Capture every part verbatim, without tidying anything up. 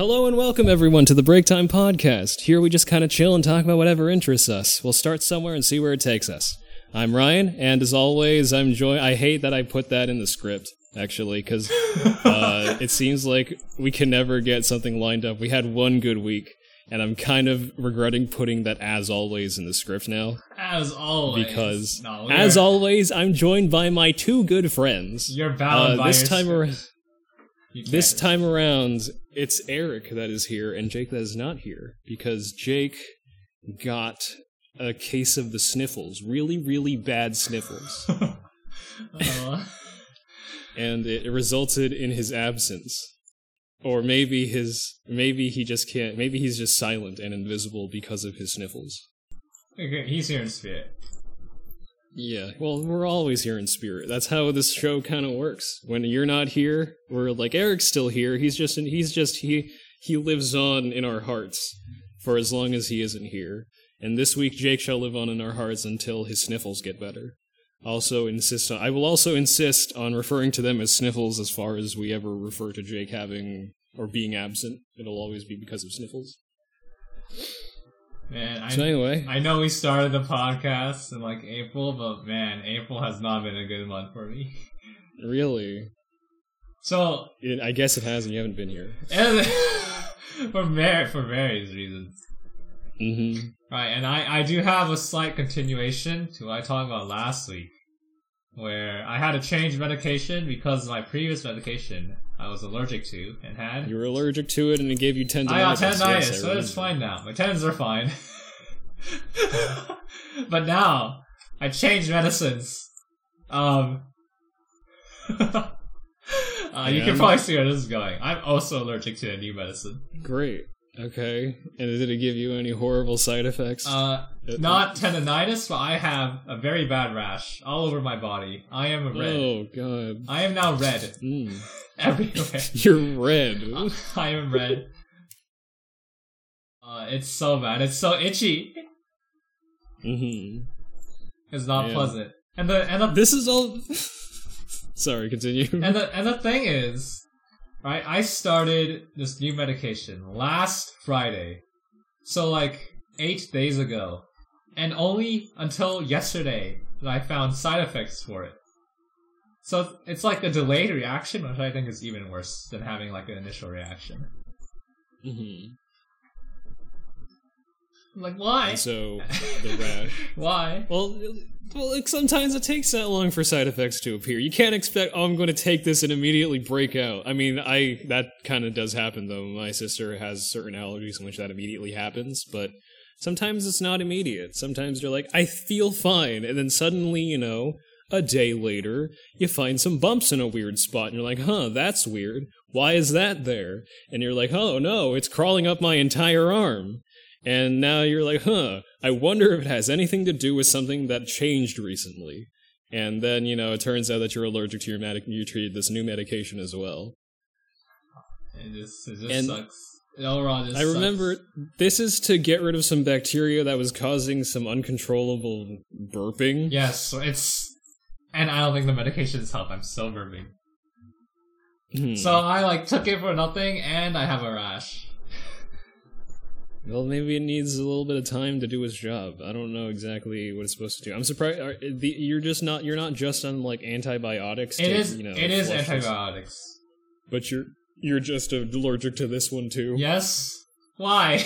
Hello and welcome everyone to the Break Time Podcast. Here we just kind of chill and talk about whatever interests us. We'll start somewhere and see where it takes us. I'm Ryan, and as always, I'm joined. I hate that I put that in the script, actually, because uh, it seems like we can never get something lined up. We had one good week, and I'm kind of regretting putting that "as always" in the script now. As always, because no, as always, I'm joined by my two good friends. You're bound uh, by this your time around. This time around, it's Eric that is here and Jake that is not here, because Jake got a case of the sniffles. Really, really bad sniffles. uh. And it resulted in his absence. Or maybe his, maybe he just can't, maybe he's just silent and invisible because of his sniffles. Okay, he's here in spirit. Yeah, well, we're always here in spirit. That's how this show kind of works. When you're not here, we're like, Eric's still here. He's just, in, he's just, he he lives on in our hearts for as long as he isn't here. And this week, Jake shall live on in our hearts until his sniffles get better. Also insist on, I will also insist on referring to them as sniffles as far as we ever refer to Jake having or being absent. It'll always be because of sniffles. Man, I, so anyway. I know we started the podcast in like April, but man, April has not been a good month for me. Really? So it, I guess it hasn't. You haven't been here for var- for various reasons. Mm-hmm. Right, and I, I do have a slight continuation to what I talked about last week, where I had to change medication because my previous medication I was allergic to and had. You were allergic to it and it gave you tendonitis. I got tendonitis, yes, I so it's fine now. My tendons are fine. But now, I changed medicines. Um, uh, yeah, you can I'm... probably see where this is going. I'm also allergic to a new medicine. Great. Okay. And did it give you any horrible side effects? Uh, it, not tendonitis, but I have a very bad rash all over my body. I am a red. Oh, God. I am now red. Mm. Everywhere. You're red. I, I am red. Uh, it's so bad. It's so itchy. Mm-hmm. It's not yeah. pleasant. And the and the this is all. Sorry, continue. And the and the thing is, right? I started this new medication last Friday, so like eight days ago, and only until yesterday that I found side effects for it. So it's like a delayed reaction, which I think is even worse than having like an initial reaction. Mm-hmm. Like, why? And so the rash. Why? Well, well, like sometimes it takes that long for side effects to appear. You can't expect, oh, I'm going to take this and immediately break out. I mean, I that kind of does happen though. My sister has certain allergies in which that immediately happens, but sometimes it's not immediate. Sometimes you're like, I feel fine, and then suddenly, you know, a day later, you find some bumps in a weird spot, and you're like, huh, that's weird. Why is that there? And you're like, oh, no, it's crawling up my entire arm. And now you're like, huh, I wonder if it has anything to do with something that changed recently. And then, you know, it turns out that you're allergic to your medic- you treated this new medication as well. It just, it just and sucks. It overall just I sucks. remember, this is to get rid of some bacteria that was causing some uncontrollable burping. Yes, it's... And I don't think the medications help. I'm so burping. Hmm. So I, like, took it for nothing, and I have a rash. Well, maybe it needs a little bit of time to do its job. I don't know exactly what it's supposed to do. I'm surprised... Are, the, you're just not... You're not just on, like, antibiotics. It to, is... You know, it is antibiotics. This. But you're... You're just allergic to this one, too. Yes. Why?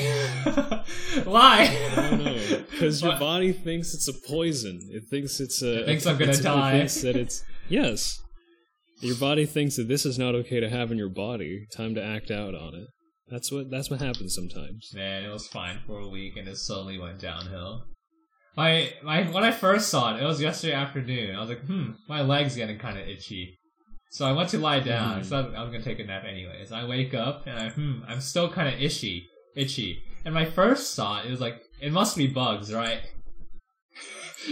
Why? I don't know. Because your body thinks it's a poison. It thinks it's a... It thinks I'm gonna die. It thinks that it's... Yes. Your body thinks that this is not okay to have in your body. Time to act out on it. That's what That's what happens sometimes. Man, it was fine for a week and it slowly went downhill. My, my, when I first saw it, it was yesterday afternoon. I was like, hmm, my leg's getting kind of itchy. So I went to lie down. Mm-hmm. So I'm, I'm gonna take a nap anyways. I wake up and I, hmm, I'm still kind of itchy. Itchy. And my first thought is like, it must be bugs, right?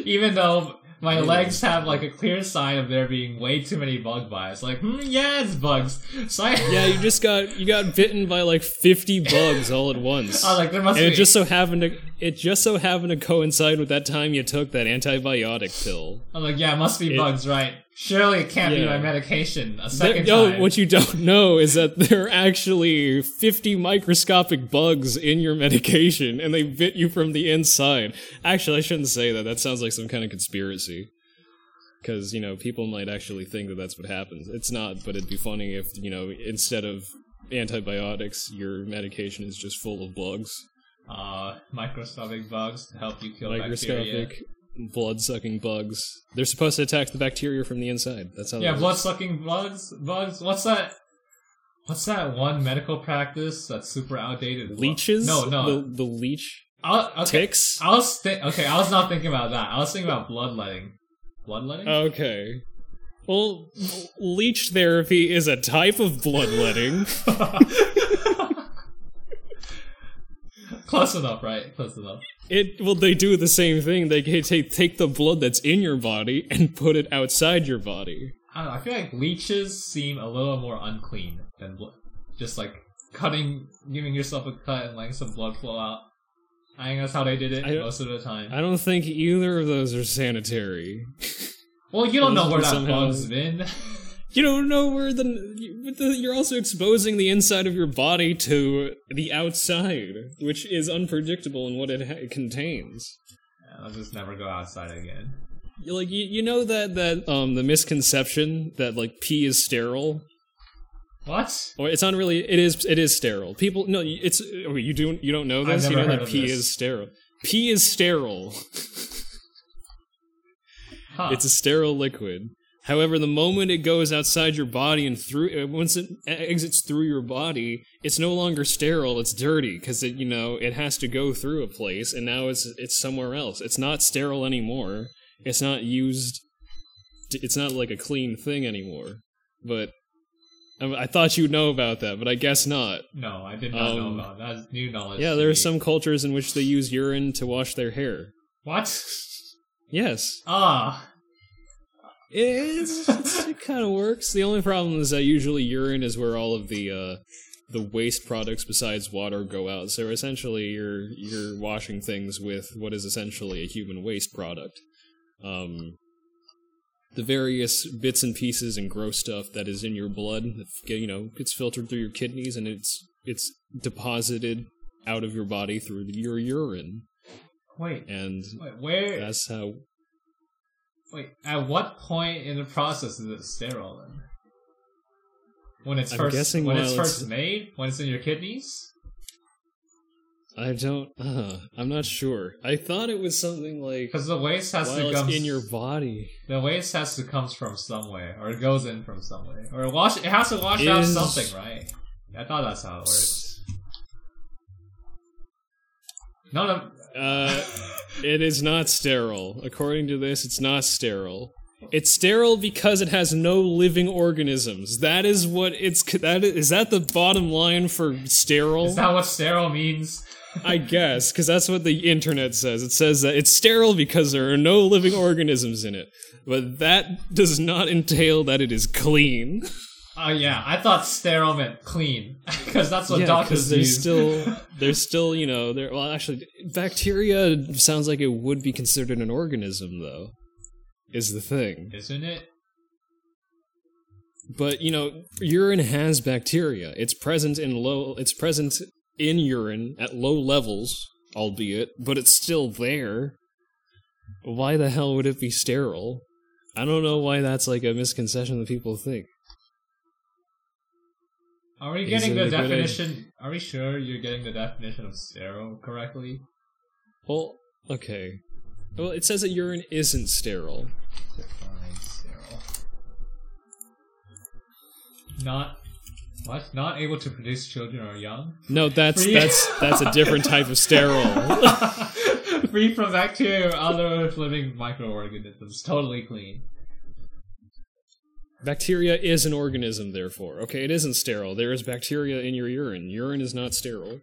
Even though my legs have like a clear sign of there being way too many bug bites. Like, hmm, yeah, it's bugs. So I yeah, you just got you got bitten by like fifty bugs all at once. I was like, there must and be. It just so happened to it just so happened to coincide with that time you took that antibiotic pill. I'm like, yeah, it must be it, bugs, right? Surely it can't yeah. be my medication a second there, time. No, what you don't know is that there are actually fifty microscopic bugs in your medication, and they bit you from the inside. Actually, I shouldn't say that. That sounds like some kind of conspiracy. Because, you know, people might actually think that that's what happens. It's not, but it'd be funny if, you know, instead of antibiotics, your medication is just full of bugs. Uh, microscopic bugs to help you kill bacteria. Blood-sucking bugs. They're supposed to attack the bacteria from the inside. That's how. Yeah, blood-sucking bugs. Bugs. What's that? What's that one medical practice that's super outdated? Leeches. No, no. The, the leech. I, okay. Ticks. I was thi- okay. I was not thinking about that. I was thinking about bloodletting. Bloodletting. Okay. Well, leech therapy is a type of bloodletting. Close enough, right? Close enough. It well, they do the same thing. They take take the blood that's in your body and put it outside your body. I don't know. I feel like leeches seem a little more unclean than blood. Just like cutting, giving yourself a cut and letting some blood flow out. I think that's how they did it most of the time. I don't think either of those are sanitary. Well, you don't know where that bug's been. You don't know where the... You're also exposing the inside of your body to the outside, which is unpredictable in what it, ha- it contains. Yeah, I'll just never go outside again. You're like, you, you know that, that um the misconception that, like, pee is sterile? What? Or it's not really... It is It is sterile. People... No, it's... You don't, you don't know this? You know that pee this. is sterile. Pee is sterile. Huh. It's a sterile liquid. However, the moment it goes outside your body and through, once it exits through your body, it's no longer sterile. It's dirty because it, you know, it has to go through a place, and now it's it's somewhere else. It's not sterile anymore. It's not used. To, it's not like a clean thing anymore. But I, I thought you'd know about that, but I guess not. No, I did not um, know about that. That's new knowledge. Yeah, there me. are some cultures in which they use urine to wash their hair. What? Yes. Ah. It's, it's, it kind of works. The only problem is that usually urine is where all of the uh, the waste products besides water go out. So essentially, you're you're washing things with what is essentially a human waste product. Um, the various bits and pieces and gross stuff that is in your blood, you know, gets filtered through your kidneys and it's it's deposited out of your body through your urine. Wait. And wait, where? That's how. Wait, at what point in the process is it sterile then? When it's I'm first when it's first it's, made? When it's in your kidneys? I don't uh I'm not sure. I thought it was something like because the waste has to come in your body. The waste has to come from somewhere, or it goes in from somewhere. Or it wash it has to wash is, out something, right? I thought that's how it works. No no Uh, it is not sterile. According to this, it's not sterile. It's sterile because it has no living organisms. That is what it's... That is, is that the bottom line for sterile? Is that what sterile means? I guess, because that's what the internet says. It says that it's sterile because there are no living organisms in it. But that does not entail that it is clean. Oh, uh, yeah, I thought sterile meant clean, because that's what yeah, doctors do. There's still, there's still, you know, there. Well, actually, bacteria sounds like it would be considered an organism, though, is the thing. Isn't it? But, you know, urine has bacteria. It's present in low, it's present in urine at low levels, albeit, but it's still there. Why the hell would it be sterile? I don't know why that's like a misconception that people think. Are we getting the definition? Are we sure you're getting the definition of sterile correctly? Well, okay. Well, it says that urine isn't sterile. Define sterile. Not what? Not able to produce children or young? No, that's Free? that's that's a different type of sterile. Free from bacteria or other living microorganisms, totally clean. Bacteria is an organism, therefore. Okay, it isn't sterile. There is bacteria in your urine. Urine is not sterile.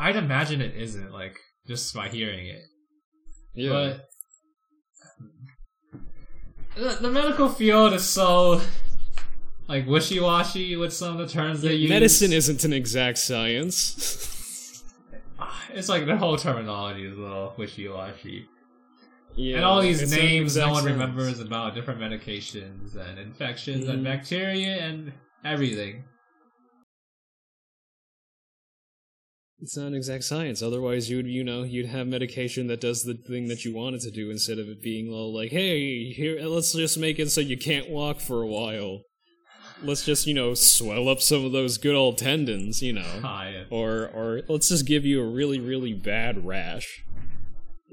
I'd imagine it isn't, like, just by hearing it. Yeah. But the medical field is so, like, wishy-washy with some of the terms they use. Medicine isn't an exact science. It's like the whole terminology is a little wishy-washy. Yeah, and all these names no one sense. remembers about different medications and infections mm. and bacteria and everything. It's not an exact science. Otherwise, you'd you know you'd have medication that does the thing that you want it to do instead of it being all like, hey, here, let's just make it so you can't walk for a while. Let's just you know swell up some of those good old tendons, you know, ah, yeah. or or let's just give you a really really bad rash.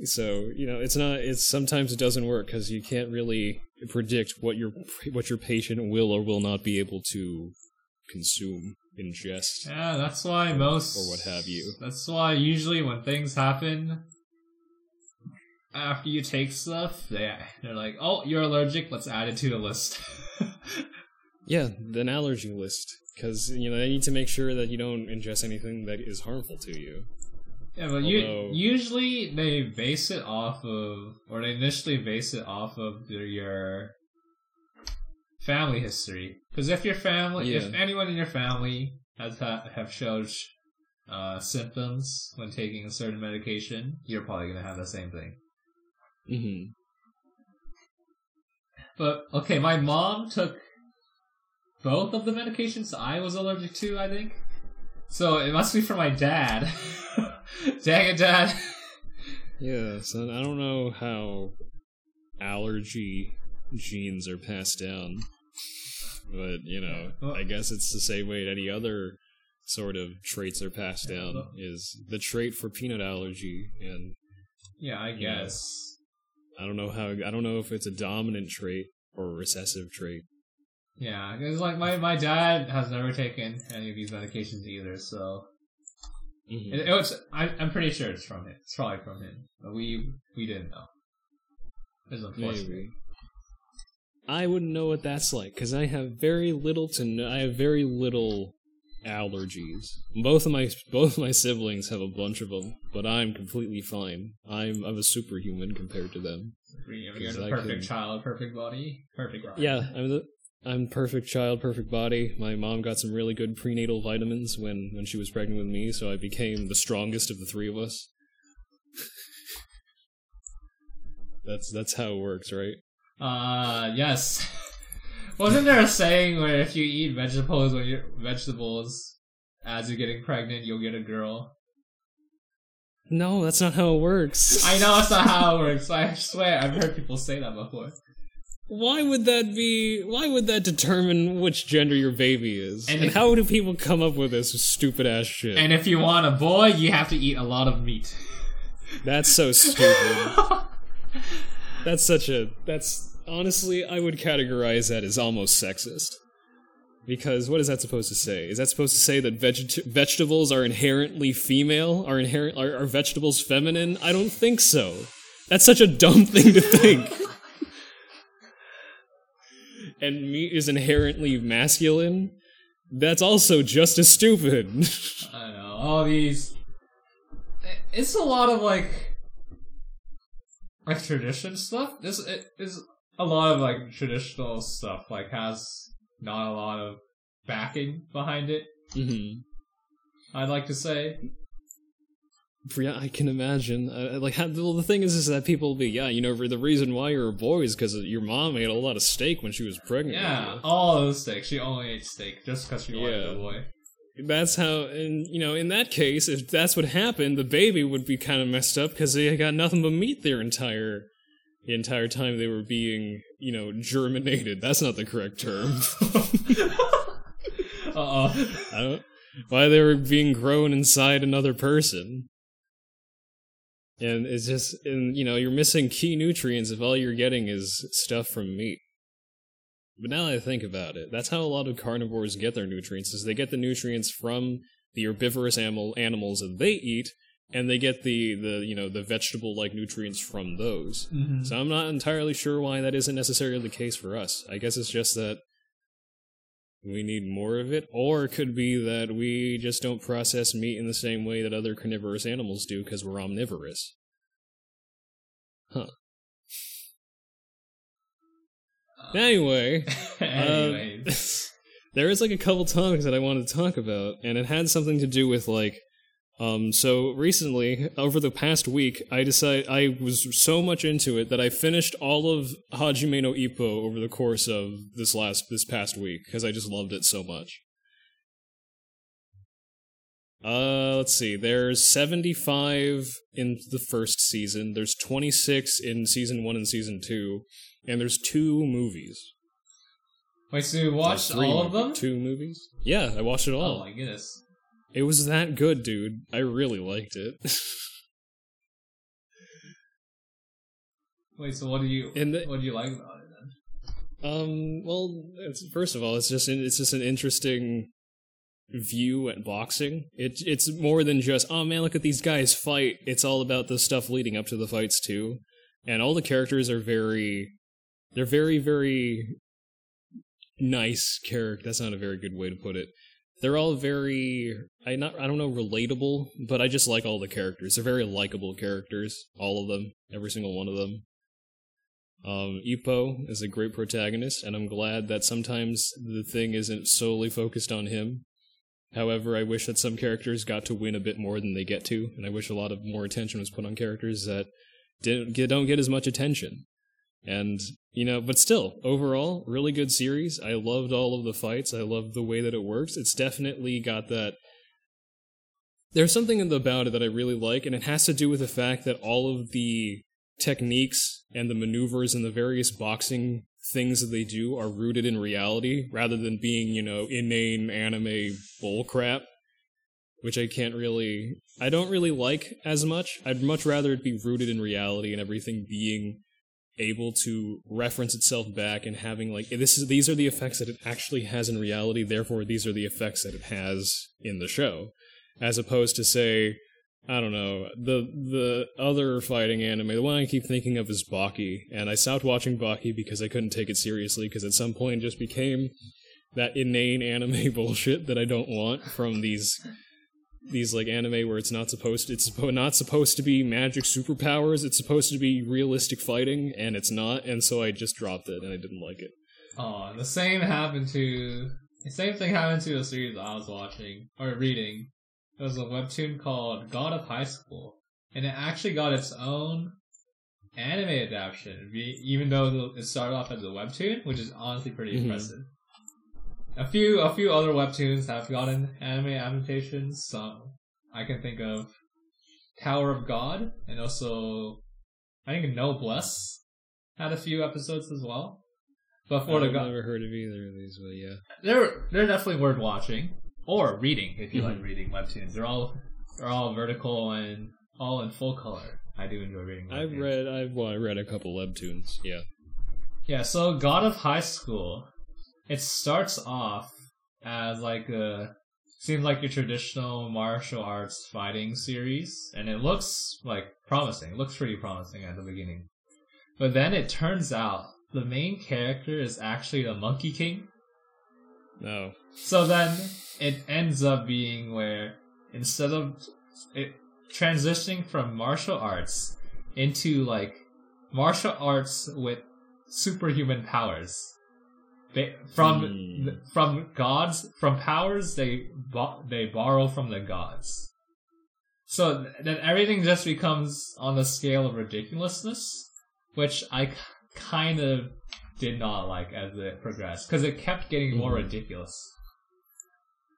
So you know, it's not. It's sometimes it doesn't work because you can't really predict what your what your patient will or will not be able to consume, ingest. Yeah, that's why or, most or what have you. That's why usually when things happen after you take stuff, they they're like, oh, you're allergic. Let's add it to the list. Yeah, an allergy list because you know they need to make sure that you don't ingest anything that is harmful to you. Yeah, but Although, you, usually they base it off of, or they initially base it off of their, your family history. Because if your family, yeah. if anyone in your family has ha- have showed uh, symptoms when taking a certain medication, you're probably gonna have the same thing. Mm-hmm. But okay, my mom took both of the medications I was allergic to, I think. So it must be for my dad. Dang it, Dad. Yeah, son, I don't know how allergy genes are passed down. But, you know, well, I guess it's the same way any other sort of traits are passed down, well, is the trait for peanut allergy. And yeah, I guess. Know, I don't know how, I don't know if it's a dominant trait or a recessive trait. Yeah, because, like, my, my dad has never taken any of these medications either, so... Mm-hmm. It, it was, I, I'm pretty sure it's from him. It's probably from him. But we we didn't know. It was unfortunate. Maybe. I wouldn't know what that's like because I have very little to know. I have very little allergies. Both of my both of my siblings have a bunch of them, but I'm completely fine. I'm I'm a superhuman compared to them. You're the perfect can, child, perfect body, perfect body. Yeah, I'm the. I'm perfect child, perfect body. My mom got some really good prenatal vitamins when, when she was pregnant with me, so I became the strongest of the three of us. that's that's how it works, right? Uh, yes. Wasn't there a saying where if you eat vegetables when you're, vegetables as you're getting pregnant, you'll get a girl? No, that's not how it works. I know that's not how it works. I swear, I've heard people say that before. Why would that be... Why would that determine which gender your baby is? And, and if, how do people come up with this stupid-ass shit? And if you want a boy, you have to eat a lot of meat. That's so stupid. That's such a... That's... Honestly, I would categorize that as almost sexist. Because what is that supposed to say? Is that supposed to say that veget- vegetables are inherently female? Are, inherent, are, are vegetables feminine? I don't think so. That's such a dumb thing to think. And meat is inherently masculine, that's also just as stupid. I know, all these... It's a lot of, like, like tradition stuff. This it is a lot of, like, traditional stuff, like, has not a lot of backing behind it, mm-hmm. I'd like to say. Yeah, I can imagine. Uh, like, how, well, the thing is, is that people will be, yeah, you know, the reason why you're a boy is because your mom ate a lot of steak when she was pregnant. Yeah, all of steak. She only ate steak just because she yeah. wanted a boy. That's how, and you know, in that case, if that's what happened, the baby would be kind of messed up because they got nothing but meat their entire, the entire time they were being, you know, germinated. That's not the correct term. uh oh. I don't, why they were being grown inside another person. And it's just, and you know, you're missing key nutrients if all you're getting is stuff from meat. But now that I think about it, that's how a lot of carnivores get their nutrients, is they get the nutrients from the herbivorous animal, animals that they eat, and they get the, the you know, the vegetable-like nutrients from those. Mm-hmm. So I'm not entirely sure why that isn't necessarily the case for us. I guess it's just that we need more of it, or it could be that we just don't process meat in the same way that other carnivorous animals do because we're omnivorous. Huh. Uh, anyway, uh, there is like a couple topics that I wanted to talk about, and it had something to do with like Um, so recently, over the past week, I decided I was so much into it that I finished all of Hajime no Ippo over the course of this last this past week because I just loved it so much. Uh, let's see. There's seventy-five in the first season. There's twenty-six in season one and season two, and there's two movies. Wait, so you watched like all of them? Two movies? Yeah, I watched it all. Oh my goodness. It was that good, dude. I really liked it. Wait, so what do you and the, what do you like about it then? Um, well, it's, first of all, it's just an, it's just an interesting view at boxing. It it's more than just, oh man, look at these guys fight. It's all about the stuff leading up to the fights too, and all the characters are very, they're very very nice character. That's not a very good way to put it. They're all very, I not I don't know, relatable, but I just like all the characters. They're very likable characters, all of them, every single one of them. Um, Ippo is a great protagonist, and I'm glad that sometimes the thing isn't solely focused on him. However, I wish that some characters got to win a bit more than they get to, and I wish a lot of more attention was put on characters that didn't get, don't get as much attention. And, you know, but still, overall, really good series. I loved all of the fights. I loved the way that it works. It's definitely got that... There's something about it that I really like, and it has to do with the fact that all of the techniques and the maneuvers and the various boxing things that they do are rooted in reality, rather than being, you know, inane anime bullcrap, which I can't really... I don't really like as much. I'd much rather it be rooted in reality and everything being... able to reference itself back and having like this is these are the effects that it actually has in reality, therefore these are the effects that it has in the show, as opposed to say, I don't know, the the other fighting anime, the one I keep thinking of is Baki, and I stopped watching Baki because I couldn't take it seriously because at some point it just became that inane anime bullshit that I don't want from these these like anime where it's not supposed to, it's not supposed to be magic superpowers, it's supposed to be realistic fighting, and it's not, and so I just dropped it and I didn't like it. Oh, the same happened to the same thing happened to a series I was watching or reading. It was a webtoon called God of High School, and it actually got its own anime adaptation, even though it started off as a webtoon, which is honestly pretty mm-hmm. impressive. A few a few other webtoons have gotten anime adaptations. Some I can think of Tower of God, and also I think Noblesse had a few episodes as well. But for I've the never God- heard of either of these, but yeah. They're they're definitely worth watching. Or reading, if you mm-hmm. like reading webtoons. They're all they're all vertical and all in full color. I do enjoy reading webtoons. I've read I've well, I read a couple webtoons, yeah. Yeah, so God of High School, it starts off as like a, seems like your traditional martial arts fighting series, and it looks like promising. It looks pretty promising at the beginning. But then it turns out the main character is actually a monkey king. No. So then it ends up being where instead of it transitioning from martial arts into like martial arts with superhuman powers. They, from mm. from gods, from powers they bo- they borrow from the gods. So th- then everything just becomes on the scale of ridiculousness, which I c- kind of did not like as it progressed, because it kept getting more mm. ridiculous.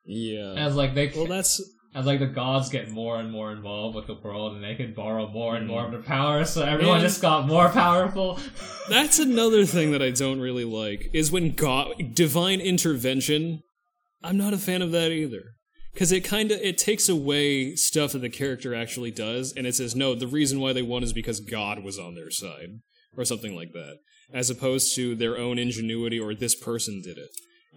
Yeah, as like they well, that's as like the gods get more and more involved with the world, and they can borrow more and mm. more of their power, so everyone Man. just got more powerful. That's another thing that I don't really like, is when God, divine intervention, I'm not a fan of that either. Because it kind of, it takes away stuff that the character actually does, and it says, no, the reason why they won is because God was on their side, or something like that, as opposed to their own ingenuity or this person did it.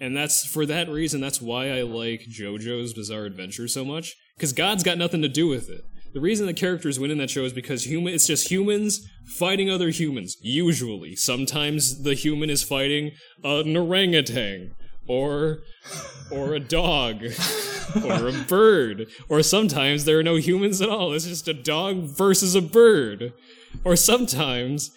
And that's, for that reason, that's why I like JoJo's Bizarre Adventure so much. Because God's got nothing to do with it. The reason the characters win in that show is because human, it's just humans fighting other humans, usually. Sometimes the human is fighting an orangutan, or or a dog, or a bird. Or sometimes there are no humans at all, it's just a dog versus a bird. Or sometimes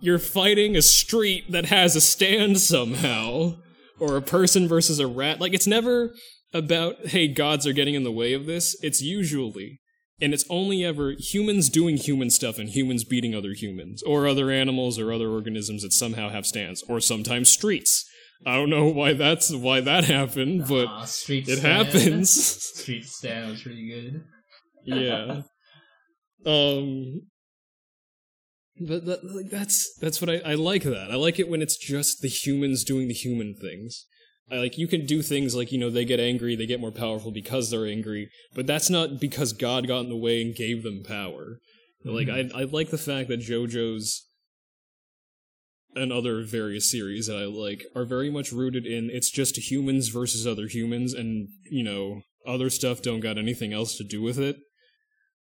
you're fighting a street that has a stand somehow. Or a person versus a rat. Like, it's never about, hey, gods are getting in the way of this, it's usually, and it's only ever, humans doing human stuff and humans beating other humans, or other animals or other organisms that somehow have stands, or sometimes streets. I don't know why that's why that happened, but Aww, street it stand. happens. Street stand was pretty good. Yeah. Um... But that, like, that's that's what I, I like that. I like it when it's just the humans doing the human things. I like, you can do things like, you know, they get angry, they get more powerful because they're angry, but that's not because God got in the way and gave them power. Mm-hmm. Like, I I like the fact that JoJo's and other various series that I like are very much rooted in it's just humans versus other humans, and, you know, other stuff don't got anything else to do with it.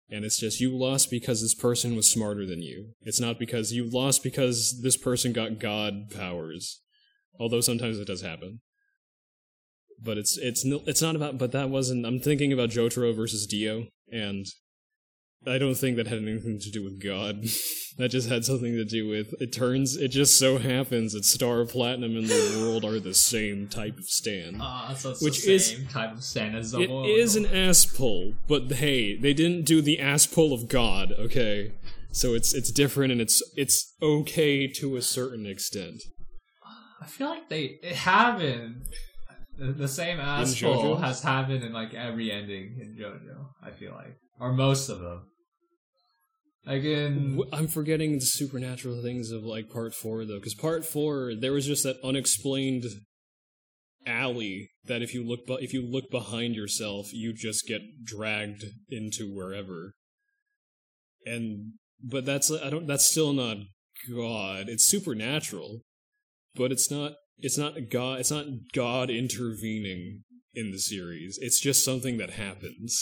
And it's just, you lost because this person was smarter than you. It's not because you lost because this person got God powers. Although sometimes it does happen. But it's it's it's not about, but that wasn't, I'm thinking about Jotaro versus Dio, and I don't think that had anything to do with God. That just had something to do with, it turns, it just so happens that Star Platinum and the world are the same type of stand. Ah, uh, so it's which the is, same type of stand as the it world. It is an ass pull, but hey, they didn't do the ass pull of God, okay? So it's it's different, and it's it's okay to a certain extent. I feel like they, it happened. The, the same ass pull has happened in, like, every ending in JoJo, I feel like. Or most of them. Like in... I'm forgetting the supernatural things of, like, part four, though, because part four, there was just that unexplained alley that if you look bu- if you look behind yourself, you just get dragged into wherever. And, but that's, I don't, that's still not God. It's supernatural, but it's not, it's not God, it's not God intervening in the series. It's just something that happens.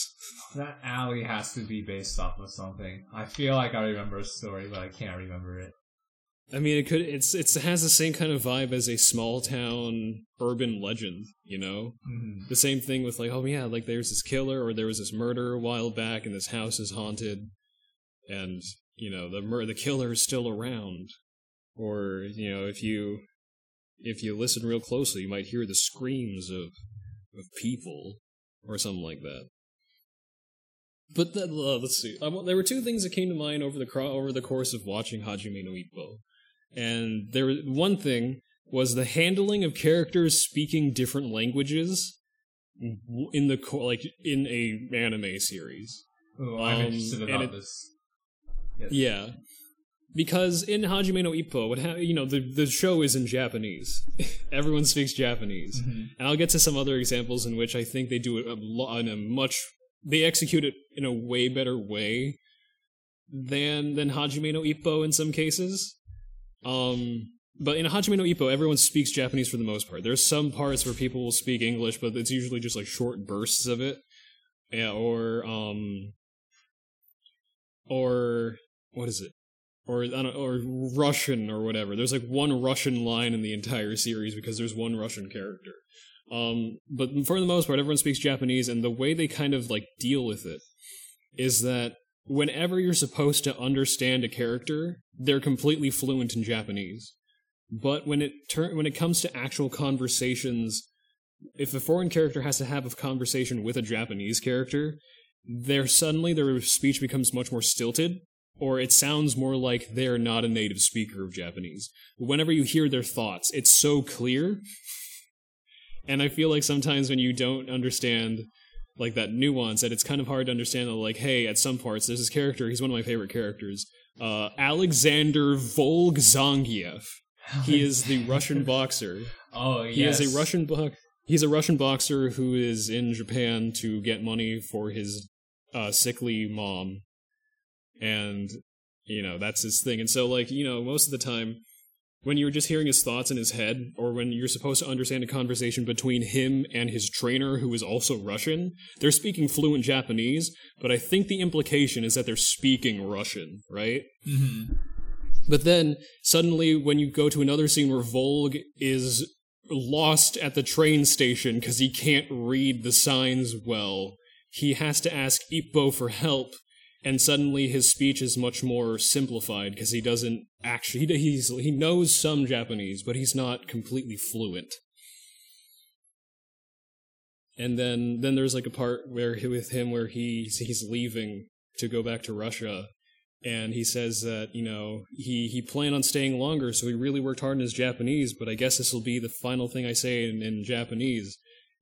That alley has to be based off of something. I feel like I remember a story, but I can't remember it. I mean, it could, it's, it's, it has the same kind of vibe as a small town urban legend, you know? Mm-hmm. The same thing with, like, oh yeah, like, there's this killer, or there was this murder a while back, and this house is haunted, and, you know, the mur- the killer is still around. Or, you know, if you, if you listen real closely, you might hear the screams of of people, or something like that. But that, uh, let's see. I, there were two things that came to mind over the cro- over the course of watching Hajime no Ippo, and there was, one thing was the handling of characters speaking different languages in the co- like in a anime series. Oh, I'm um, interested about it, this. Yes. Yeah. Because in Hajime no Ippo, what ha- you know, the, the show is in Japanese. Everyone speaks Japanese. Mm-hmm. And I'll get to some other examples in which I think they do it a lo- in a much... They execute it in a way better way than than Hajime no Ippo in some cases. Um, but in Hajime no Ippo, everyone speaks Japanese for the most part. There's some parts where people will speak English, but it's usually just like short bursts of it. Yeah, or... Um, or... What is it? Or I don't, or Russian or whatever. There's like one Russian line in the entire series because there's one Russian character. Um, but for the most part, everyone speaks Japanese, and the way they kind of like deal with it is that whenever you're supposed to understand a character, they're completely fluent in Japanese. But when it ter- when it comes to actual conversations, if a foreign character has to have a conversation with a Japanese character, they're suddenly their speech becomes much more stilted. Or it sounds more like they're not a native speaker of Japanese. But whenever you hear their thoughts, it's so clear. And I feel like sometimes when you don't understand, like, that nuance, that it's kind of hard to understand, like, hey, at some parts, there's this character, he's one of my favorite characters, uh, Alexander Volgzangiev. He is the Russian boxer. Oh, yes. He is a Russian bo- He's a Russian boxer who is in Japan to get money for his uh, sickly mom. And, you know, that's his thing. And so, like, you know, most of the time, when you're just hearing his thoughts in his head, or when you're supposed to understand a conversation between him and his trainer, who is also Russian, they're speaking fluent Japanese, but I think the implication is that they're speaking Russian, right? Mm-hmm. But then, suddenly, when you go to another scene where Volg is lost at the train station because he can't read the signs well, he has to ask Ippo for help. And suddenly his speech is much more simplified because he doesn't actually... He, he's, he knows some Japanese, but he's not completely fluent. And then, then there's like a part where he, with him where he's he's leaving to go back to Russia, and he says that, you know, he he planned on staying longer, so he really worked hard in his Japanese. But I guess this will be the final thing I say in, in Japanese.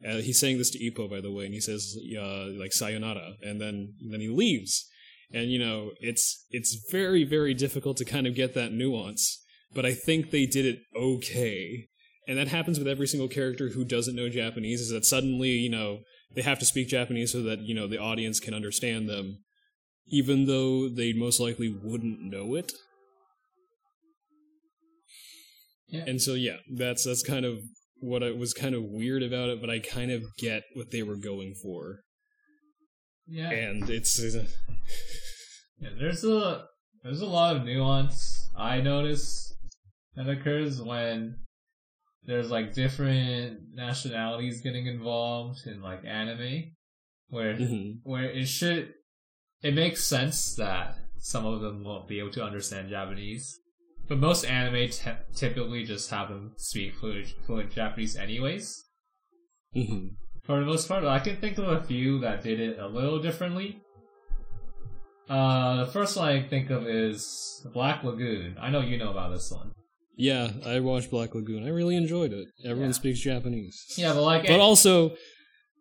Uh, he's saying this to Ippo, by the way, and he says uh, like "sayonara," and then and then he leaves. And you know, it's it's very very difficult to kind of get that nuance, but I think they did it okay. And that happens with every single character who doesn't know Japanese, is that suddenly, you know, they have to speak Japanese so that, you know, the audience can understand them, even though they most likely wouldn't know it. Yeah. And so, yeah, that's that's kind of what I was kind of weird about it, but I kind of get what they were going for. Yeah. And it's... Uh, yeah, there's a, there's a lot of nuance I notice that occurs when... There's, like, different nationalities getting involved in, like, anime, where mm-hmm. where it should... It makes sense that some of them won't be able to understand Japanese, but most anime t- typically just have them speak fluent, fluent Japanese anyways. Mm-hmm. For the most part, I can think of a few that did it a little differently. Uh, the first one I think of is Black Lagoon. I know you know about this one. Yeah, I watched Black Lagoon. I really enjoyed it. Everyone yeah. speaks Japanese. Yeah, but like... But also,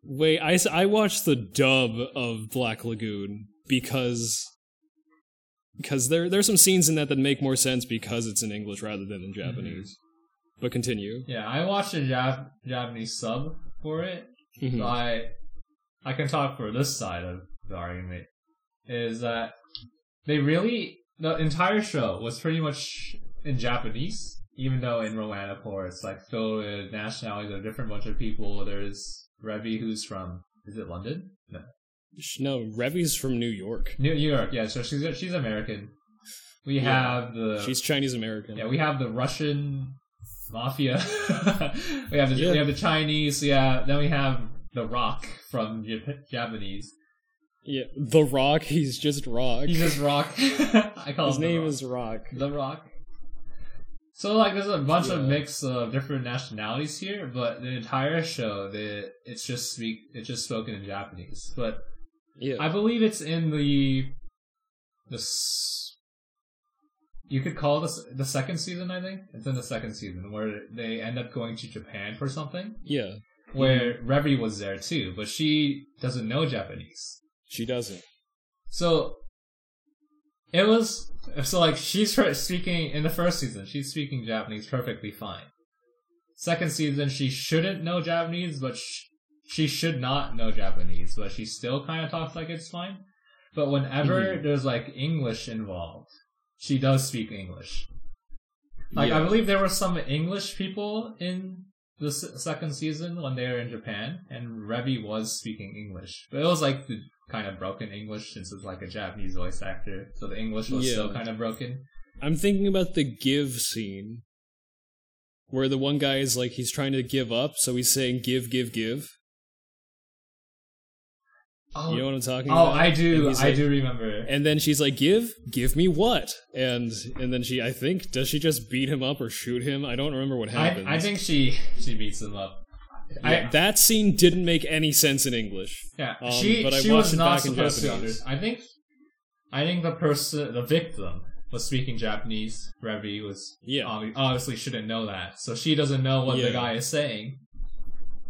wait, I, I watched the dub of Black Lagoon because... Because there, there are some scenes in that that make more sense because it's in English rather than in Japanese. Mm-hmm. But continue. Yeah, I watched a Jap- Japanese sub for it, mm-hmm. so I, I can talk for this side of the argument, is that they really... The entire show was pretty much... in Japanese, even though in Romanapore it's like filled with nationalities of a different bunch of people. There's Revy, who's from, is it London? No. No, Revy's from New York. New York, yeah, so she's she's American. We yeah. have the... She's Chinese-American. Yeah, we have the Russian mafia. we have the yeah. we have the Chinese, yeah, then we have the Rock from Jap- Japanese. Yeah, the Rock, he's just Rock. He's just Rock. I call His him name Rock. is Rock. The Rock. So, like, there's a bunch yeah. of mix of different nationalities here, but the entire show, the, it's just speak, it's just spoken in Japanese. But yeah. I believe it's in the, the, you could call this the second season, I think? It's in the second season, where they end up going to Japan for something. Yeah. Where mm-hmm. Revy was there, too, but she doesn't know Japanese. She doesn't. So... It was, so like, she's speaking, in the first season, she's speaking Japanese perfectly fine. Second season, she shouldn't know Japanese, but sh- she should not know Japanese, but she still kind of talks like it's fine. But whenever mm-hmm. there's, like, English involved, she does speak English. Like, yeah. I believe there were some English people in the s- second season when they were in Japan, and Revy was speaking English. But it was, like, the... kind of broken English, since it's like a Japanese voice actor, so the English was yeah. still kind of broken. I'm thinking about the give scene, where the one guy is like, he's trying to give up, so he's saying give, give, give. Oh, you know what I'm talking oh, about? Oh, I do, I like, do remember. And then she's like, give? Give me what? And and then she, I think, does she just beat him up or shoot him? I don't remember what happened. I, I think she, she beats him up. Yeah, I, that scene didn't make any sense in English. Yeah, um, she, but I she was not supposed to understand. I think, I think the person, the victim, was speaking Japanese. Revy was yeah. obviously, obviously shouldn't know that, so she doesn't know what yeah. the guy is saying.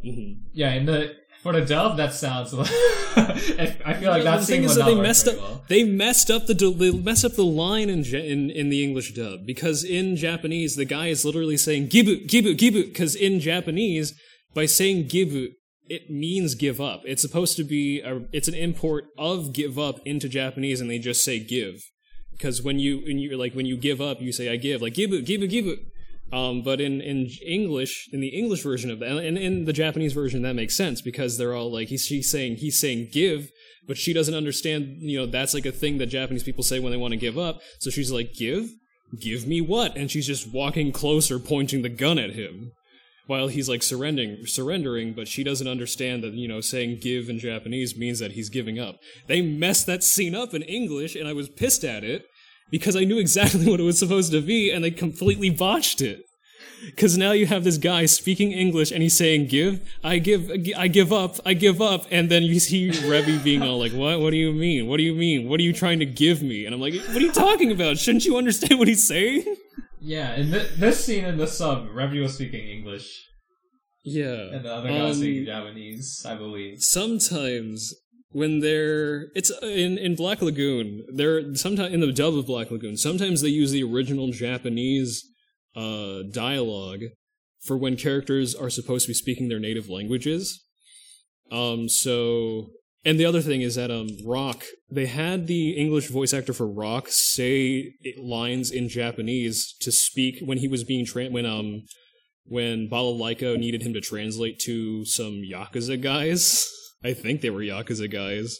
Mm-hmm. Yeah, and the for the dub, that sounds. Like, I feel like yeah, that scene was not working very well. They messed up the they messed up the line in in in the English dub, because in Japanese the guy is literally saying gibu gibu gibu, because in Japanese. By saying give, it means give up. It's supposed to be, a, it's an import of give up into Japanese, and they just say give. Because when you, when you like, when you give up, you say I give, like give, give, give. Um, but in, in English, in the English version of that, and in the Japanese version, that makes sense, because they're all like, he's, she's saying, he's saying give, but she doesn't understand, you know, that's like a thing that Japanese people say when they want to give up. So she's like, give? Give me what? And she's just walking closer, pointing the gun at him. While he's, like, surrendering, surrendering, but she doesn't understand that, you know, saying give in Japanese means that he's giving up. They messed that scene up in English, and I was pissed at it, because I knew exactly what it was supposed to be, and they completely botched it. Because now you have this guy speaking English, and he's saying, give, I give, I give up, I give up. And then you see Revy being all like, what? What do you mean? What do you mean? What are you trying to give me? And I'm like, what are you talking about? Shouldn't you understand what he's saying? Yeah, in th- this scene in the sub, Revy was speaking English. Yeah. And the other guy um, was speaking Japanese, I believe. Sometimes... When they're, it's in, in Black Lagoon, they're sometimes, in the dub of Black Lagoon, sometimes they use the original Japanese, uh, dialogue for when characters are supposed to be speaking their native languages. Um, so, and the other thing is that, um, Rock, they had the English voice actor for Rock say lines in Japanese to speak when he was being, tra- when, um, when Balalaika needed him to translate to some Yakuza guys. I think they were Yakuza guys.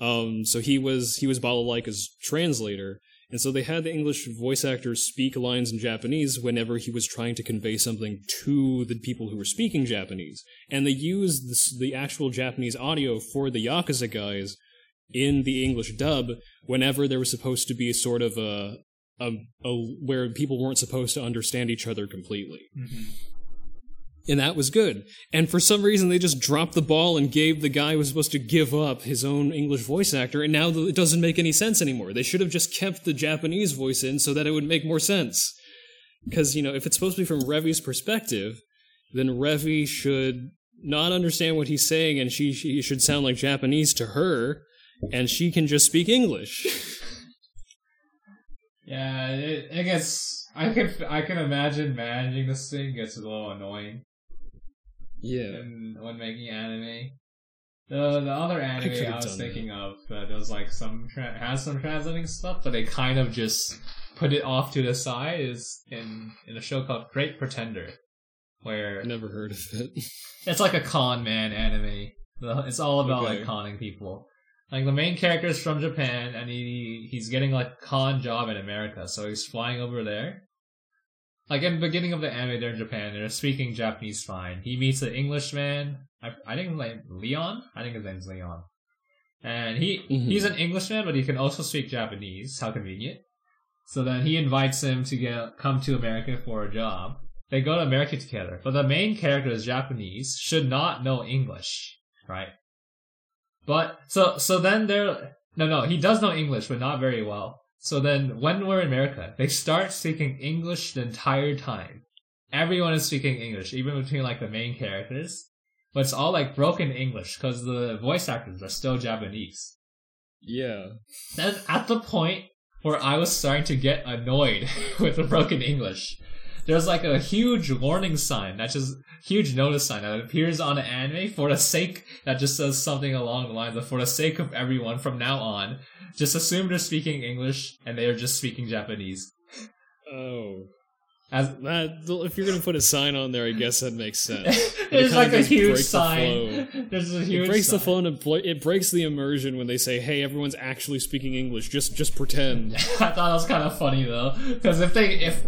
Um, so he was he was Balalaika's translator, and so they had the English voice actors speak lines in Japanese whenever he was trying to convey something to the people who were speaking Japanese. And they used this, the actual Japanese audio for the Yakuza guys in the English dub whenever there was supposed to be sort of a, a, a where people weren't supposed to understand each other completely. Mm-hmm. And that was good. And for some reason, they just dropped the ball and gave the guy who was supposed to give up his own English voice actor, and now it doesn't make any sense anymore. They should have just kept the Japanese voice in so that it would make more sense. Because, you know, if it's supposed to be from Revy's perspective, then Revy should not understand what he's saying, and she, she should sound like Japanese to her, and she can just speak English. Yeah, it, I guess I could I can imagine managing this thing gets a little annoying. Yeah. And when making anime, the the other anime I, I was thinking that. of that uh, does like some tra- has some translating stuff, but they kind of just put it off to the side is in in a show called Great Pretender, where never heard of it. It's like a con man anime. It's all about okay. like conning people. Like the main character is from Japan, and he he's getting like a con job in America, so he's flying over there. Like, in the beginning of the anime, they're in Japan. They're speaking Japanese fine. He meets an Englishman. I, I think his name is Leon? I think his name's Leon. And he mm-hmm. he's an Englishman, but he can also speak Japanese. How convenient. So then he invites him to get come to America for a job. They go to America together. But the main character is Japanese, should not know English, right? But, so so then they're... No, no, he does know English, but not very well. So then, when we're in America, they start speaking English the entire time. Everyone is speaking English, even between, like, the main characters. But it's all, like, broken English, because the voice actors are still Japanese. Yeah. Then, at the point where I was starting to get annoyed with the broken English, there's, like, a huge warning sign, that's just huge notice sign that appears on an anime for the sake, that just says something along the lines of, for the sake of everyone from now on, just assume they're speaking English, and they are just speaking Japanese. Oh. As that, if you're going to put a sign on there, I guess that makes sense. There's like a huge sign. The There's a huge It breaks sign. the flow, and it, bl- it breaks the immersion when they say, hey, everyone's actually speaking English, just just pretend. I thought that was kind of funny, though, because if they... if.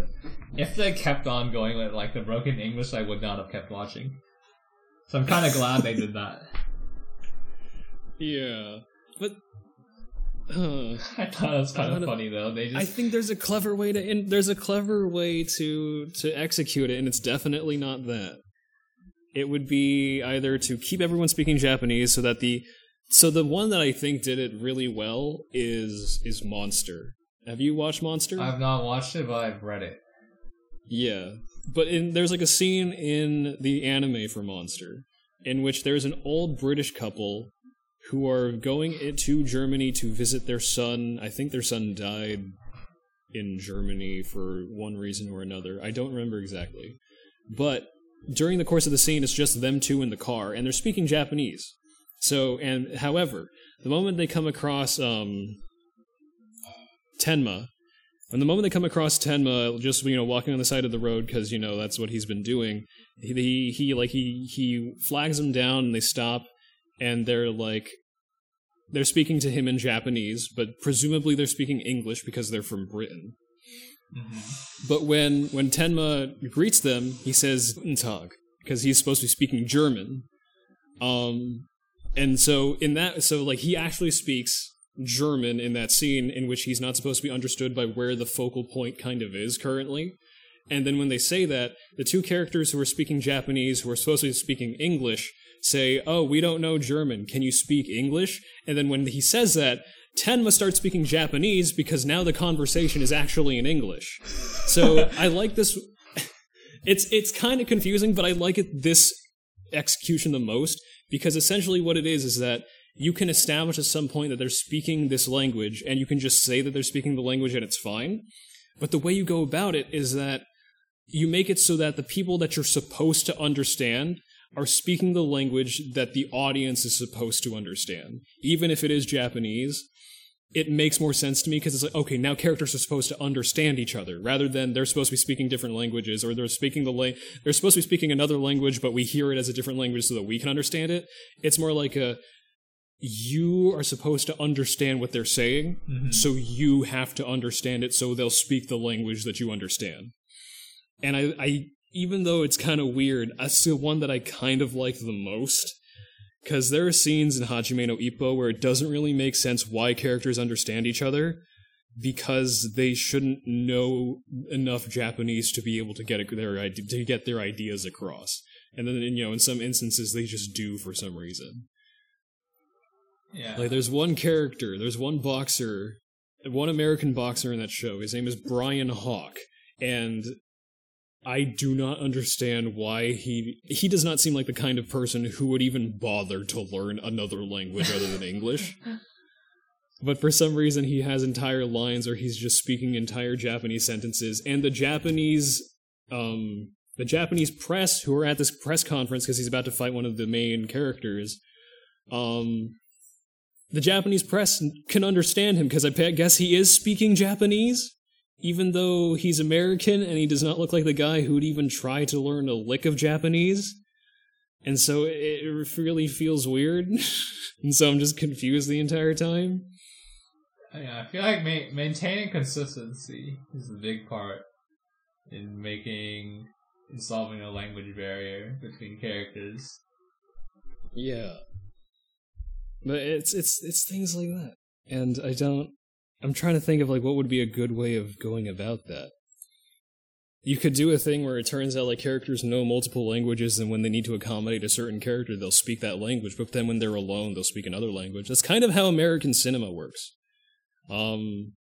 If they kept on going with, like, the broken English, I would not have kept watching. So I'm kind of glad they did that. Yeah. But... Uh, I thought it was kind of funny, though. They just... I think there's a clever way to... In, there's a clever way to, to execute it, and it's definitely not that. It would be either to keep everyone speaking Japanese so that the... So the one that I think did it really well is is Monster. Have you watched Monster? I've not watched it, but I've read it. Yeah, but in, there's like a scene in the anime for Monster in which there's an old British couple who are going to Germany to visit their son. I think their son died in Germany for one reason or another. I don't remember exactly. But during the course of the scene, it's just them two in the car, and they're speaking Japanese. So, and however, the moment they come across um, Tenma, And the moment they come across Tenma, just, you know, walking on the side of the road, because, you know, that's what he's been doing, he, he like, he, he flags them down, and they stop, and they're, like, they're speaking to him in Japanese, but presumably they're speaking English, because they're from Britain. Mm-hmm. But when, when Tenma greets them, he says, Guten Tag, because he's supposed to be speaking German. Um, and so, in that, so, like, he actually speaks... German in that scene in which he's not supposed to be understood by where the focal point kind of is currently. And then when they say that, the two characters who are speaking Japanese, who are supposed to be speaking English, say, oh, we don't know German, can you speak English? And then when he says that, Tenma starts speaking Japanese because now the conversation is actually in English. So I like this. It's it's kind of confusing, but I like it this execution the most, because essentially what it is is that you can establish at some point that they're speaking this language, and you can just say that they're speaking the language and it's fine. But the way you go about it is that you make it so that the people that you're supposed to understand are speaking the language that the audience is supposed to understand. Even if it is Japanese, it makes more sense to me because it's like, okay, now characters are supposed to understand each other rather than they're supposed to be speaking different languages, or they're speaking the la- they're supposed to be speaking another language, but we hear it as a different language so that we can understand it. It's more like a, you are supposed to understand what they're saying, mm-hmm. so you have to understand it, so they'll speak the language that you understand. And I, I even though it's kind of weird, that's the one that I kind of like the most, because there are scenes in Hajime no Ippo where it doesn't really make sense why characters understand each other, because they shouldn't know enough Japanese to be able to get their to get their ideas across. And then, you know, in some instances, they just do for some reason. Yeah. Like, there's one character, there's one boxer, one American boxer in that show. His name is Brian Hawk, and I do not understand why he... He does not seem like the kind of person who would even bother to learn another language other than English. But for some reason, he has entire lines, or he's just speaking entire Japanese sentences, and the Japanese... um, the Japanese press, who are at this press conference, because he's about to fight one of the main characters, um... the Japanese press can understand him because I guess he is speaking Japanese, even though he's American and he does not look like the guy who'd even try to learn a lick of Japanese. And so it really feels weird. And so I'm just confused the entire time. Yeah, I feel like ma- maintaining consistency is the big part in making in solving a language barrier between characters. Yeah. But it's it's it's things like that, and I don't. I'm trying to think of like what would be a good way of going about that. You could do a thing where it turns out like characters know multiple languages, and when they need to accommodate a certain character, they'll speak that language. But then when they're alone, they'll speak another language. That's kind of how American cinema works. Um,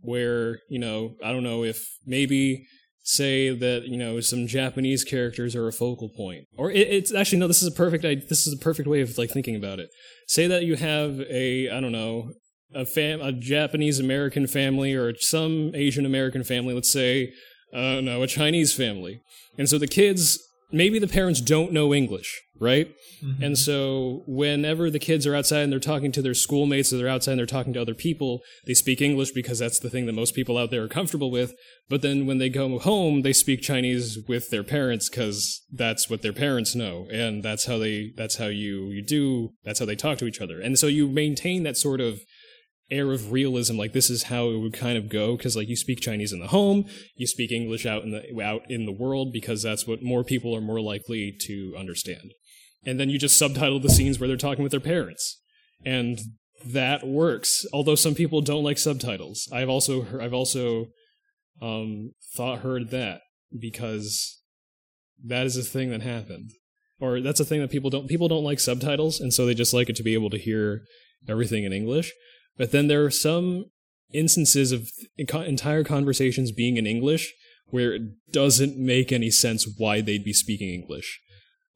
where you know, I don't know if maybe. Say that, you know, some Japanese characters are a focal point. Or it, it's actually, no, this is a perfect, I, this is a perfect way of, like, thinking about it. Say that you have a, I don't know, a fam, a Japanese-American family or some Asian-American family, let's say, I don't know, a Chinese family. And so the kids, maybe the parents don't know English, right? Mm-hmm. And so whenever the kids are outside and they're talking to their schoolmates, or they're outside and they're talking to other people, they speak English because that's the thing that most people out there are comfortable with. But then when they go home, they speak Chinese with their parents because that's what their parents know. And that's how they, that's how you, you do, that's how they talk to each other. And so you maintain that sort of air of realism, like this is how it would kind of go, because like you speak Chinese in the home, you speak English out in the out in the world, because that's what more people are more likely to understand. And then you just subtitle the scenes where they're talking with their parents, and that works. Although some people don't like subtitles, I've also heard, I've also um, thought heard that because that is a thing that happened, or that's a thing that people don't people don't like subtitles, and so they just like it to be able to hear everything in English. But then there are some instances of entire conversations being in English where it doesn't make any sense why they'd be speaking English.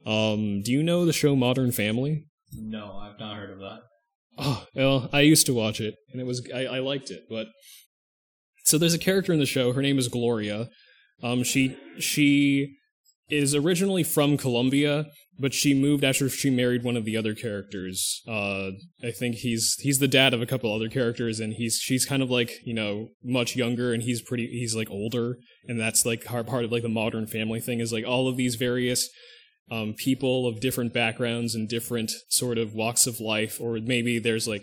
Um, do you know the show Modern Family? No, I've not heard of that. Oh, well, I used to watch it, and it was I, I liked it. But so there's a character in the show. Her name is Gloria. Um, she she is originally from Colombia, but she moved after she married one of the other characters. Uh, I think he's he's the dad of a couple other characters, and he's she's kind of like, you know, much younger, and he's pretty he's like older, and that's like part of like the Modern Family thing is like all of these various um, people of different backgrounds and different sort of walks of life, or maybe there's like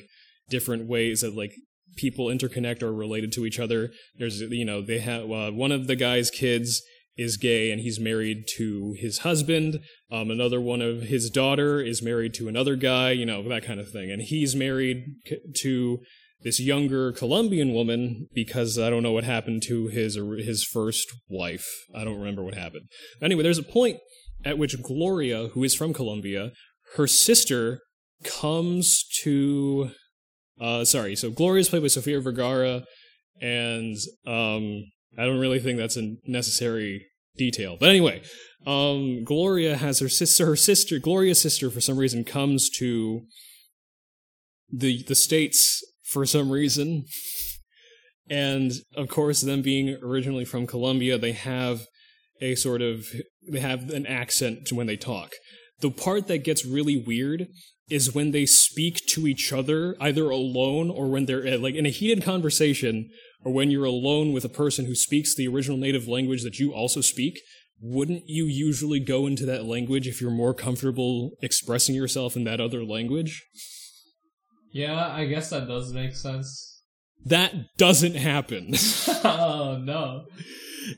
different ways that like people interconnect or related to each other. There's you know they have uh, one of the guy's kids is gay and he's married to his husband. Um, another one of his daughter is married to another guy, you know, that kind of thing. And he's married to this younger Colombian woman because I don't know what happened to his his first wife. I don't remember what happened. Anyway, there's a point at which Gloria, who is from Colombia, her sister comes to... Uh, sorry, so Gloria's played by Sofia Vergara, and um, I don't really think that's a necessary detail. But anyway, um, Gloria has her sister... Her sister, Gloria's sister, for some reason, comes to the the States for some reason. And, of course, them being originally from Colombia, they have a sort of... They have an accent when they talk. The part that gets really weird is when they speak to each other, either alone or when they're like in a heated conversation, or when you're alone with a person who speaks the original native language that you also speak. Wouldn't you usually go into that language if you're more comfortable expressing yourself in that other language? Yeah, I guess that does make sense. That doesn't happen. Oh, no.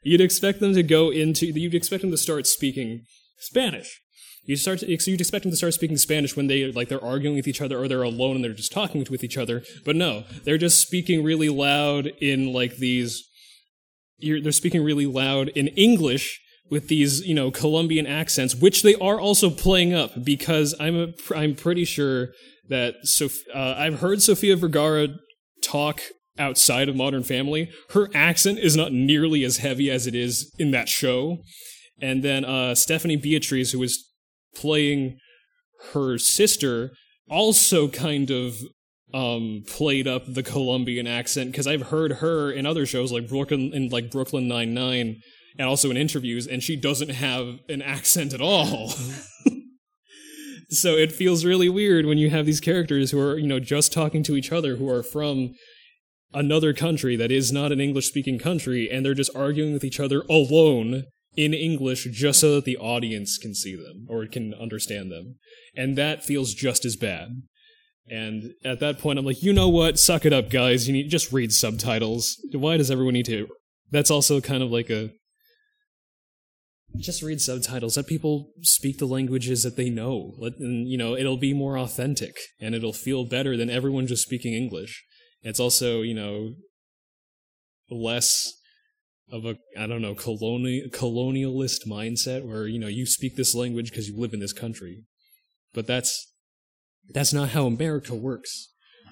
You'd expect them to go into... You'd expect them to start speaking Spanish. You'd, start to, you'd expect them to start speaking Spanish when they, like, they're arguing with each other or they're alone and they're just talking with each other. But no, they're just speaking really loud in, like, these... You're, they're speaking really loud in English with these, you know, Colombian accents, which they are also playing up because I'm a, I'm pretty sure that... Sof- uh, I've heard Sofia Vergara talk... outside of Modern Family, her accent is not nearly as heavy as it is in that show. And then uh, Stephanie Beatriz, who is playing her sister, also kind of um, played up the Colombian accent, because I've heard her in other shows, like Brooklyn, in like Brooklyn Nine-Nine, and also in interviews, and she doesn't have an accent at all. So it feels really weird when you have these characters who are, you know, just talking to each other, who are from another country that is not an English-speaking country, and they're just arguing with each other alone in English just so that the audience can see them, or can understand them. And that feels just as bad. And at that point, I'm like, you know what? Suck it up, guys. You need just read subtitles. Why does everyone need to? That's also kind of like a... Just read subtitles. Let people speak the languages that they know. Let, and, you know, it'll be more authentic, and it'll feel better than everyone just speaking English. It's also, you know, less of a, I don't know, colonial colonialist mindset where, you know, you speak this language because you live in this country. But that's that's not how America works.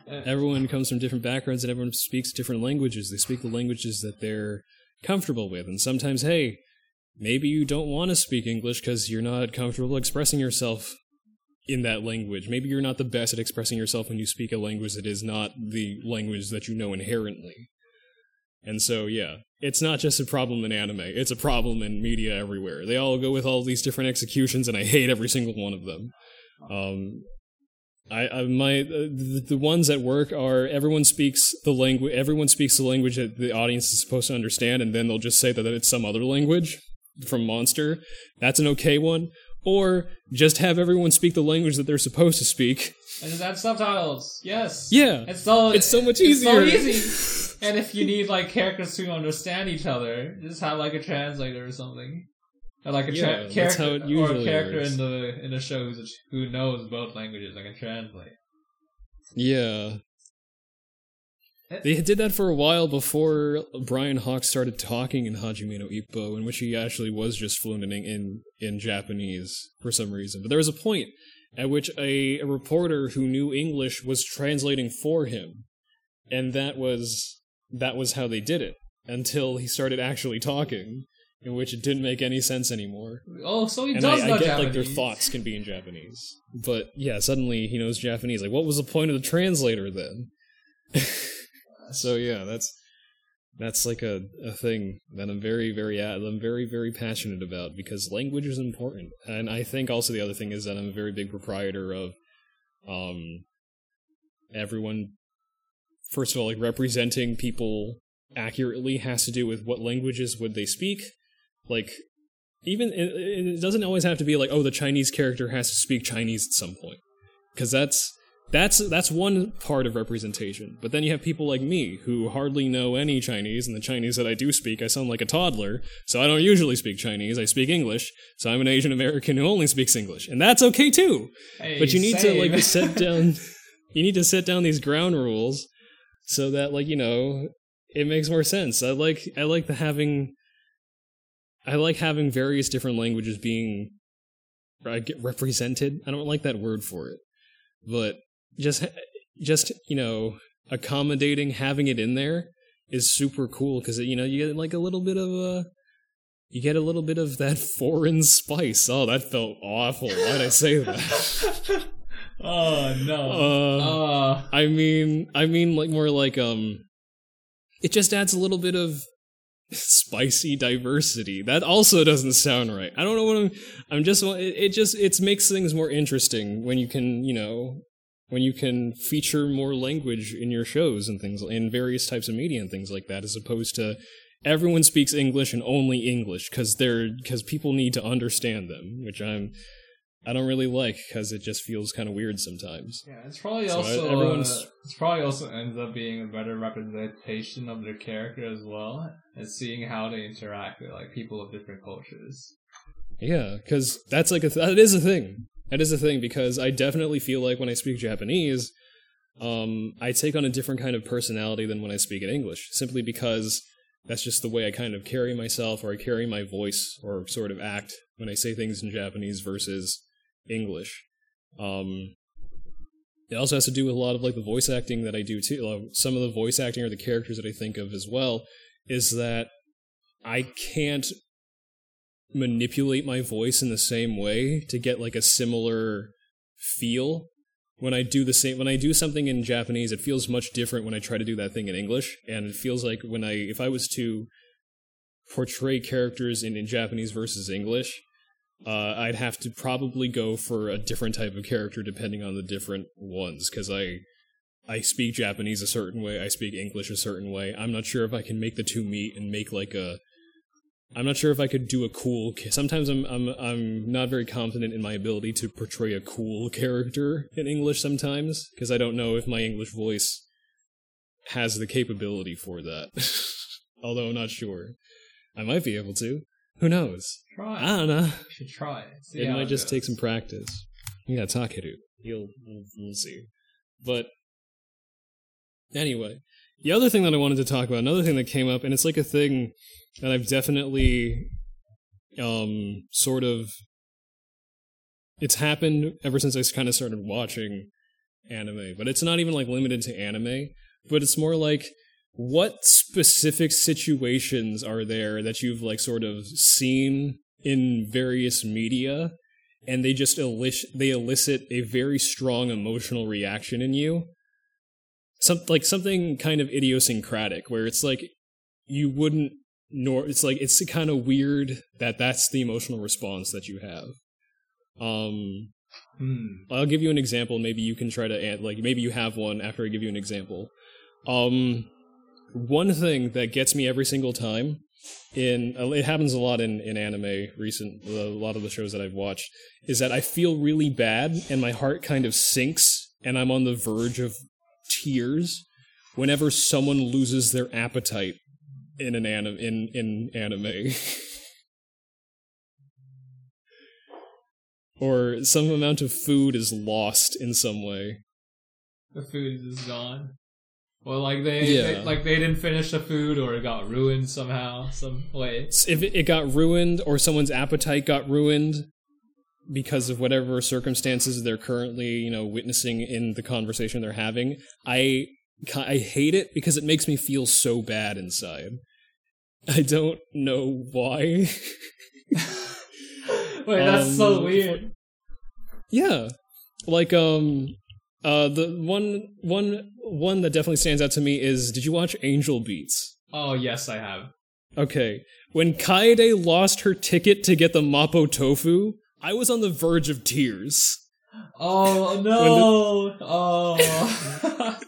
Everyone comes from different backgrounds and everyone speaks different languages. They speak the languages that they're comfortable with. And sometimes, hey, maybe you don't want to speak English because you're not comfortable expressing yourself in that language. Maybe you're not the best at expressing yourself when you speak a language that is not the language that you know inherently. And so, yeah, it's not just a problem in anime, it's a problem in media everywhere. They all go with all these different executions, and I hate every single one of them. Um, I, I my uh, the, the ones at work are, everyone speaks the language, everyone speaks the language that the audience is supposed to understand, and then they'll just say that it's some other language from Monster. That's an okay one. Or just have everyone speak the language that they're supposed to speak. And just add subtitles. Yes. Yeah. It's so, it's so much easier. It's so easy. And if you need, like, characters to understand each other, just have, like, a translator or something. Or, like, a tra- yeah, character, or a character in the, in the show who knows both languages, like a translator. Yeah. They did that for a while before Brian Hawk started talking in Hajime no Ippo, in which he actually was just fluent in, in in Japanese for some reason. But there was a point at which a, a reporter who knew English was translating for him, and that was that was how they did it until he started actually talking, in which it didn't make any sense anymore. Oh, so he and does I, know I get Japanese. Like, their thoughts can be in Japanese, but yeah, suddenly he knows Japanese. Like, what was the point of the translator then? So yeah, that's that's like a, a thing that I'm very, very I'm very, very passionate about, because language is important. And I think also the other thing is that I'm a very big proprietor of um everyone, first of all, like, representing people accurately has to do with what languages would they speak. Like, even it, it doesn't always have to be like, oh, the Chinese character has to speak Chinese at some point, because that's That's that's one part of representation. But then you have people like me, who hardly know any Chinese, and the Chinese that I do speak, I sound like a toddler, so I don't usually speak Chinese, I speak English, so I'm an Asian American who only speaks English. And that's okay too! Hey, but you need same. to, like, set down... You need to set down these ground rules so that, like, you know, it makes more sense. I like I like the having I like having various different languages being re- represented. I don't like that word for it, but just just you know, accommodating having it in there is super cool because, you know, you get like a little bit of a you get a little bit of that foreign spice. Oh, that felt awful. Why'd I say that? Oh no. Uh, uh. I mean, I mean, like more like um. It just adds a little bit of spicy diversity. That also doesn't sound right. I don't know what I'm... I'm just... It just... It makes things more interesting when you can, you know... When you can feature more language in your shows and things... In various types of media and things like that, as opposed to everyone speaks English and only English, because they're... Because people need to understand them, which I'm... I don't really like, because it just feels kind of weird sometimes. Yeah, it's probably so also uh, it's probably also ends up being a better representation of their character as well, and seeing how they interact with like people of different cultures. Yeah, because that's like a th- that is a thing. That is a thing because I definitely feel like when I speak Japanese, um, I take on a different kind of personality than when I speak in English, simply because that's just the way I kind of carry myself, or I carry my voice, or sort of act when I say things in Japanese versus English. Um, it also has to do with a lot of like the voice acting that I do too. Some of the voice acting or the characters that I think of as well is that I can't manipulate my voice in the same way to get like a similar feel. When I do the same, when I do something in Japanese, it feels much different when I try to do that thing in English, and it feels like when I, if I was to portray characters in, in Japanese versus English, Uh, I'd have to probably go for a different type of character depending on the different ones, because I I speak Japanese a certain way, I speak English a certain way. I'm not sure if I can make the two meet and make like a... I'm not sure if I could do a cool... Sometimes I'm I'm I'm not very confident in my ability to portray a cool character in English sometimes, because I don't know if my English voice has the capability for that. Although I'm not sure. I might be able to. Who knows? Try it. I don't know. You should try it. See it might it just goes. Take some practice. Yeah, Takeru. You'll, you'll, you'll see. But anyway, the other thing that I wanted to talk about, another thing that came up, and it's like a thing that I've definitely um, sort of... It's happened ever since I kind of started watching anime, but it's not even like limited to anime, but it's more like... What specific situations are there that you've like sort of seen in various media, and they just elic- they elicit a very strong emotional reaction in you? Some like something kind of idiosyncratic, where it's like you wouldn't nor it's like it's kind of weird that that's the emotional response that you have. Um, hmm. I'll give you an example. Maybe you can try to like maybe you have one after I give you an example. Um. One thing that gets me every single time, in it happens a lot in, in anime, recent, a lot of the shows that I've watched, is that I feel really bad, and my heart kind of sinks, and I'm on the verge of tears whenever someone loses their appetite in an anim- in, in anime. Or some amount of food is lost in some way. The food is gone. Well, like they, yeah. they, like they didn't finish the food, or it got ruined somehow, some way. If it got ruined, or someone's appetite got ruined because of whatever circumstances they're currently, you know, witnessing in the conversation they're having, I, I hate it because it makes me feel so bad inside. I don't know why. Wait, that's um, so weird. Yeah, like um. Uh, the one, one, one that definitely stands out to me is, did you watch Angel Beats? Oh, yes, I have. Okay. When Kaede lost her ticket to get the Mapo Tofu, I was on the verge of tears. Oh, no! The... Oh.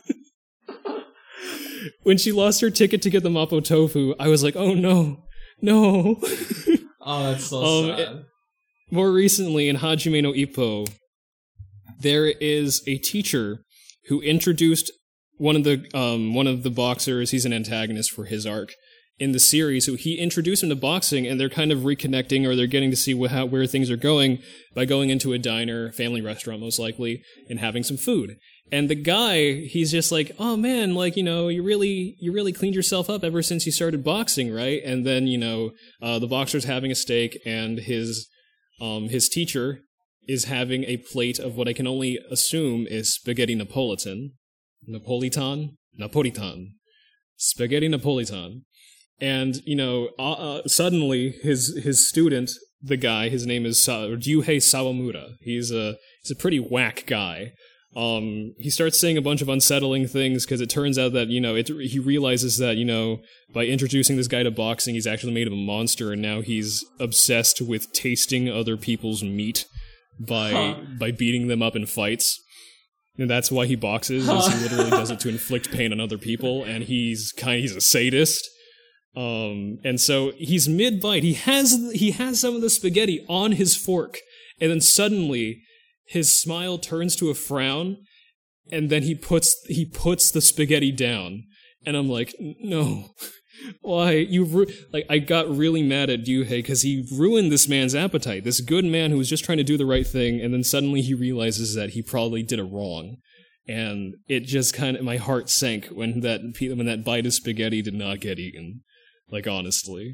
When she lost her ticket to get the Mapo Tofu, I was like, oh, no. No. Oh, that's so um, sad. It, more recently, in Hajime no Ippo, there is a teacher who introduced one of the um, one of the boxers. He's an antagonist for his arc in the series. So he introduced him to boxing, and they're kind of reconnecting, or they're getting to see wh- how, where things are going by going into a diner, family restaurant most likely, and having some food. And the guy, he's just like, oh man, like, you know, you really, you really cleaned yourself up ever since you started boxing, right? And then, you know, uh, the boxer's having a steak, and his, um, his teacher is having a plate of what I can only assume is spaghetti Napolitan. Napolitan? Napolitan. Spaghetti Napolitan. And, you know, uh, uh, suddenly his, his student, the guy, his name is Sa- Ryuhei Sawamura. He's a, he's a pretty whack guy. Um, he starts saying a bunch of unsettling things because it turns out that, you know, it, he realizes that, you know, by introducing this guy to boxing, he's actually made him a monster, and now he's obsessed with tasting other people's meat by huh. by beating them up in fights. And that's why he boxes, huh. is he literally does it to inflict pain on other people, and he's kind he's a sadist. Um, and so he's mid-bite. He has he has some of the spaghetti on his fork, and then suddenly his smile turns to a frown, and then he puts he puts the spaghetti down. And I'm like, no, why you ru-? Like? I got really mad at Ryuhei because he ruined this man's appetite. This good man who was just trying to do the right thing, and then suddenly he realizes that he probably did it wrong. And it just kind of my heart sank when that when that bite of spaghetti did not get eaten. Like, honestly,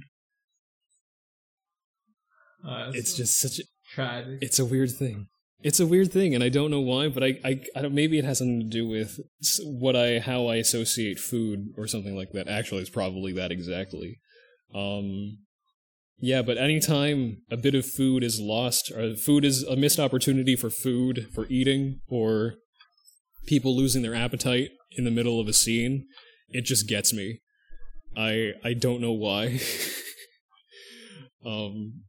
uh, it's just such a tragic. It's a weird thing. It's a weird thing, and I don't know why, but I, I, I don't, maybe it has something to do with what I, how I associate food or something like that. Actually, it's probably that exactly. Um, yeah, but anytime a bit of food is lost, or food is a missed opportunity for food, for eating, or people losing their appetite in the middle of a scene, it just gets me. I, I don't know why. um...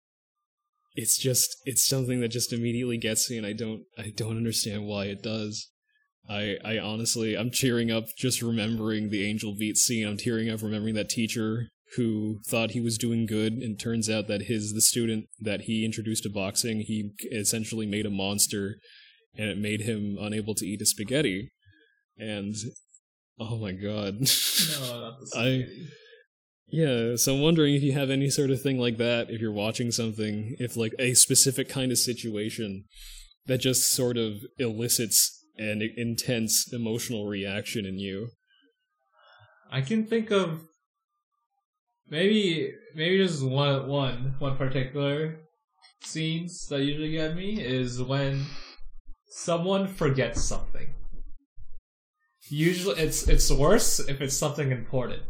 It's just, it's something that just immediately gets me, and I don't, I don't understand why it does. I, I honestly, I'm tearing up just remembering the Angel Beats scene. I'm tearing up remembering that teacher who thought he was doing good, and turns out that his, the student that he introduced to boxing, he essentially made a monster, and it made him unable to eat his spaghetti. And, oh my god. No, not the spaghetti. I, Yeah, so I'm wondering if you have any sort of thing like that, if you're watching something, if, like, a specific kind of situation that just sort of elicits an intense emotional reaction in you. I can think of maybe maybe just one, one, one particular scenes that usually get me is when someone forgets something. Usually, it's it's worse if it's something important.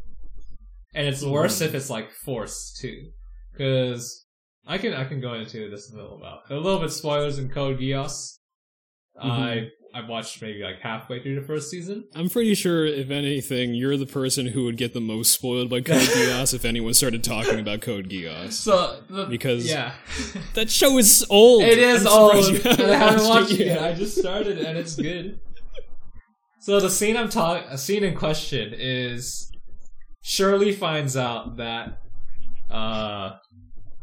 And it's worse if it's, like, forced, too. Because I can I can go into this in a little bit. A little bit spoilers in Code Geass. Mm-hmm. I I watched maybe, like, halfway through the first season. I'm pretty sure, if anything, you're the person who would get the most spoiled by Code Geass if anyone started talking about Code Geass. So, the, because yeah. that show is old. It is old. I haven't watched it yet. I just started it, and it's good. So the scene I'm talking, a scene in question is... Shirley finds out that, uh,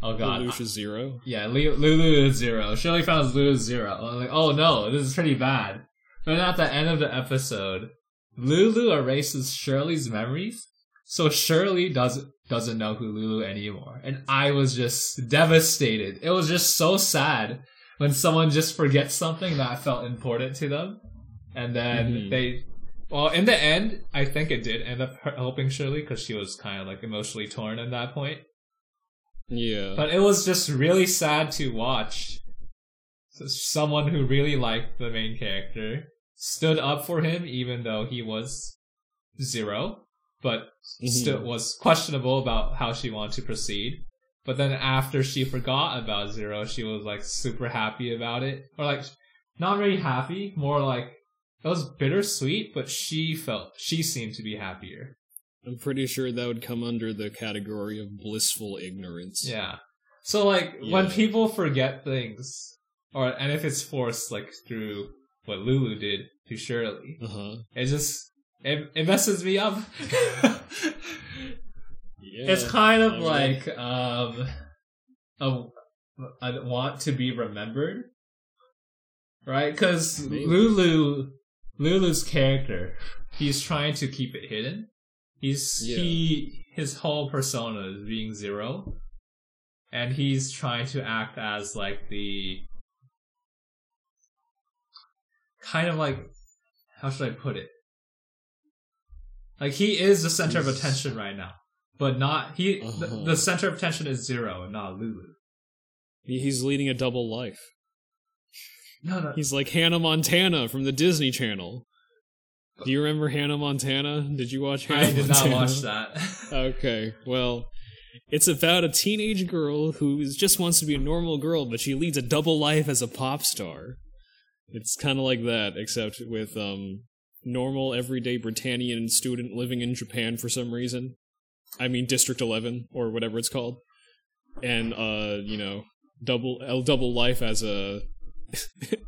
oh god. Lulu is zero? Yeah, Lulu is zero. Shirley finds Lulu is zero. I'm like, oh no, this is pretty bad. But at the end of the episode, Lulu erases Shirley's memories, so Shirley doesn't, doesn't know who Lulu anymore. And I was just devastated. It was just so sad when someone just forgets something that felt important to them. And then mm-hmm. they... Well, in the end, I think it did end up helping Shirley because she was kind of like emotionally torn at that point. Yeah. But it was just really sad to watch someone who really liked the main character stood up for him, even though he was zero, but mm-hmm. still was questionable about how she wanted to proceed. But then after she forgot about Zero, she was like super happy about it. Or like, not really happy, more like, it was bittersweet, but she felt, she seemed to be happier. I'm pretty sure that would come under the category of blissful ignorance. Yeah. So, like, yeah. when people forget things, or and if it's forced, like, through what Lulu did to Shirley, uh-huh. it just, it, it messes me up. yeah, it's kind of I mean. like um, a, a want to be remembered, right? Because Lulu... Lulu's character, he's trying to keep it hidden. He's yeah. he his whole persona is being Zero, and he's trying to act as like the kind of like how should I put it? Like, he is the center He's... of attention right now, but not he. Uh-huh. The, the center of attention is Zero and not Lulu. He's leading a double life. No, no. He's like Hannah Montana from the Disney Channel. Do you remember Hannah Montana? Did you watch Hannah I did Montana? Not watch that. Okay, well, it's about a teenage girl who just wants to be a normal girl, but she leads a double life as a pop star. It's kind of like that, except with um, normal, everyday Britannian student living in Japan for some reason. I mean, District eleven, or whatever it's called. And, uh, you know, double a double life as a...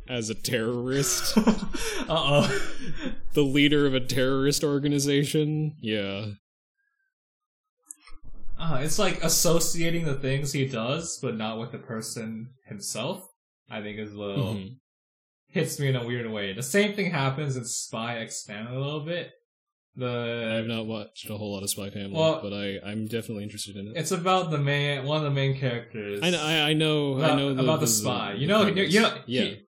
as a terrorist. Uh-oh. The leader of a terrorist organization. Yeah. Uh, it's like associating the things he does, but not with the person himself, I think is a little... Mm-hmm. Hits me in a weird way. The same thing happens in Spy X Family a little bit. The I have not watched a whole lot of Spy Family, well, but I, I'm definitely interested in it. It's about the main, one of the main characters. I know, I know, about, I know the, about the, the spy. The, you know, you, you know, yeah. He,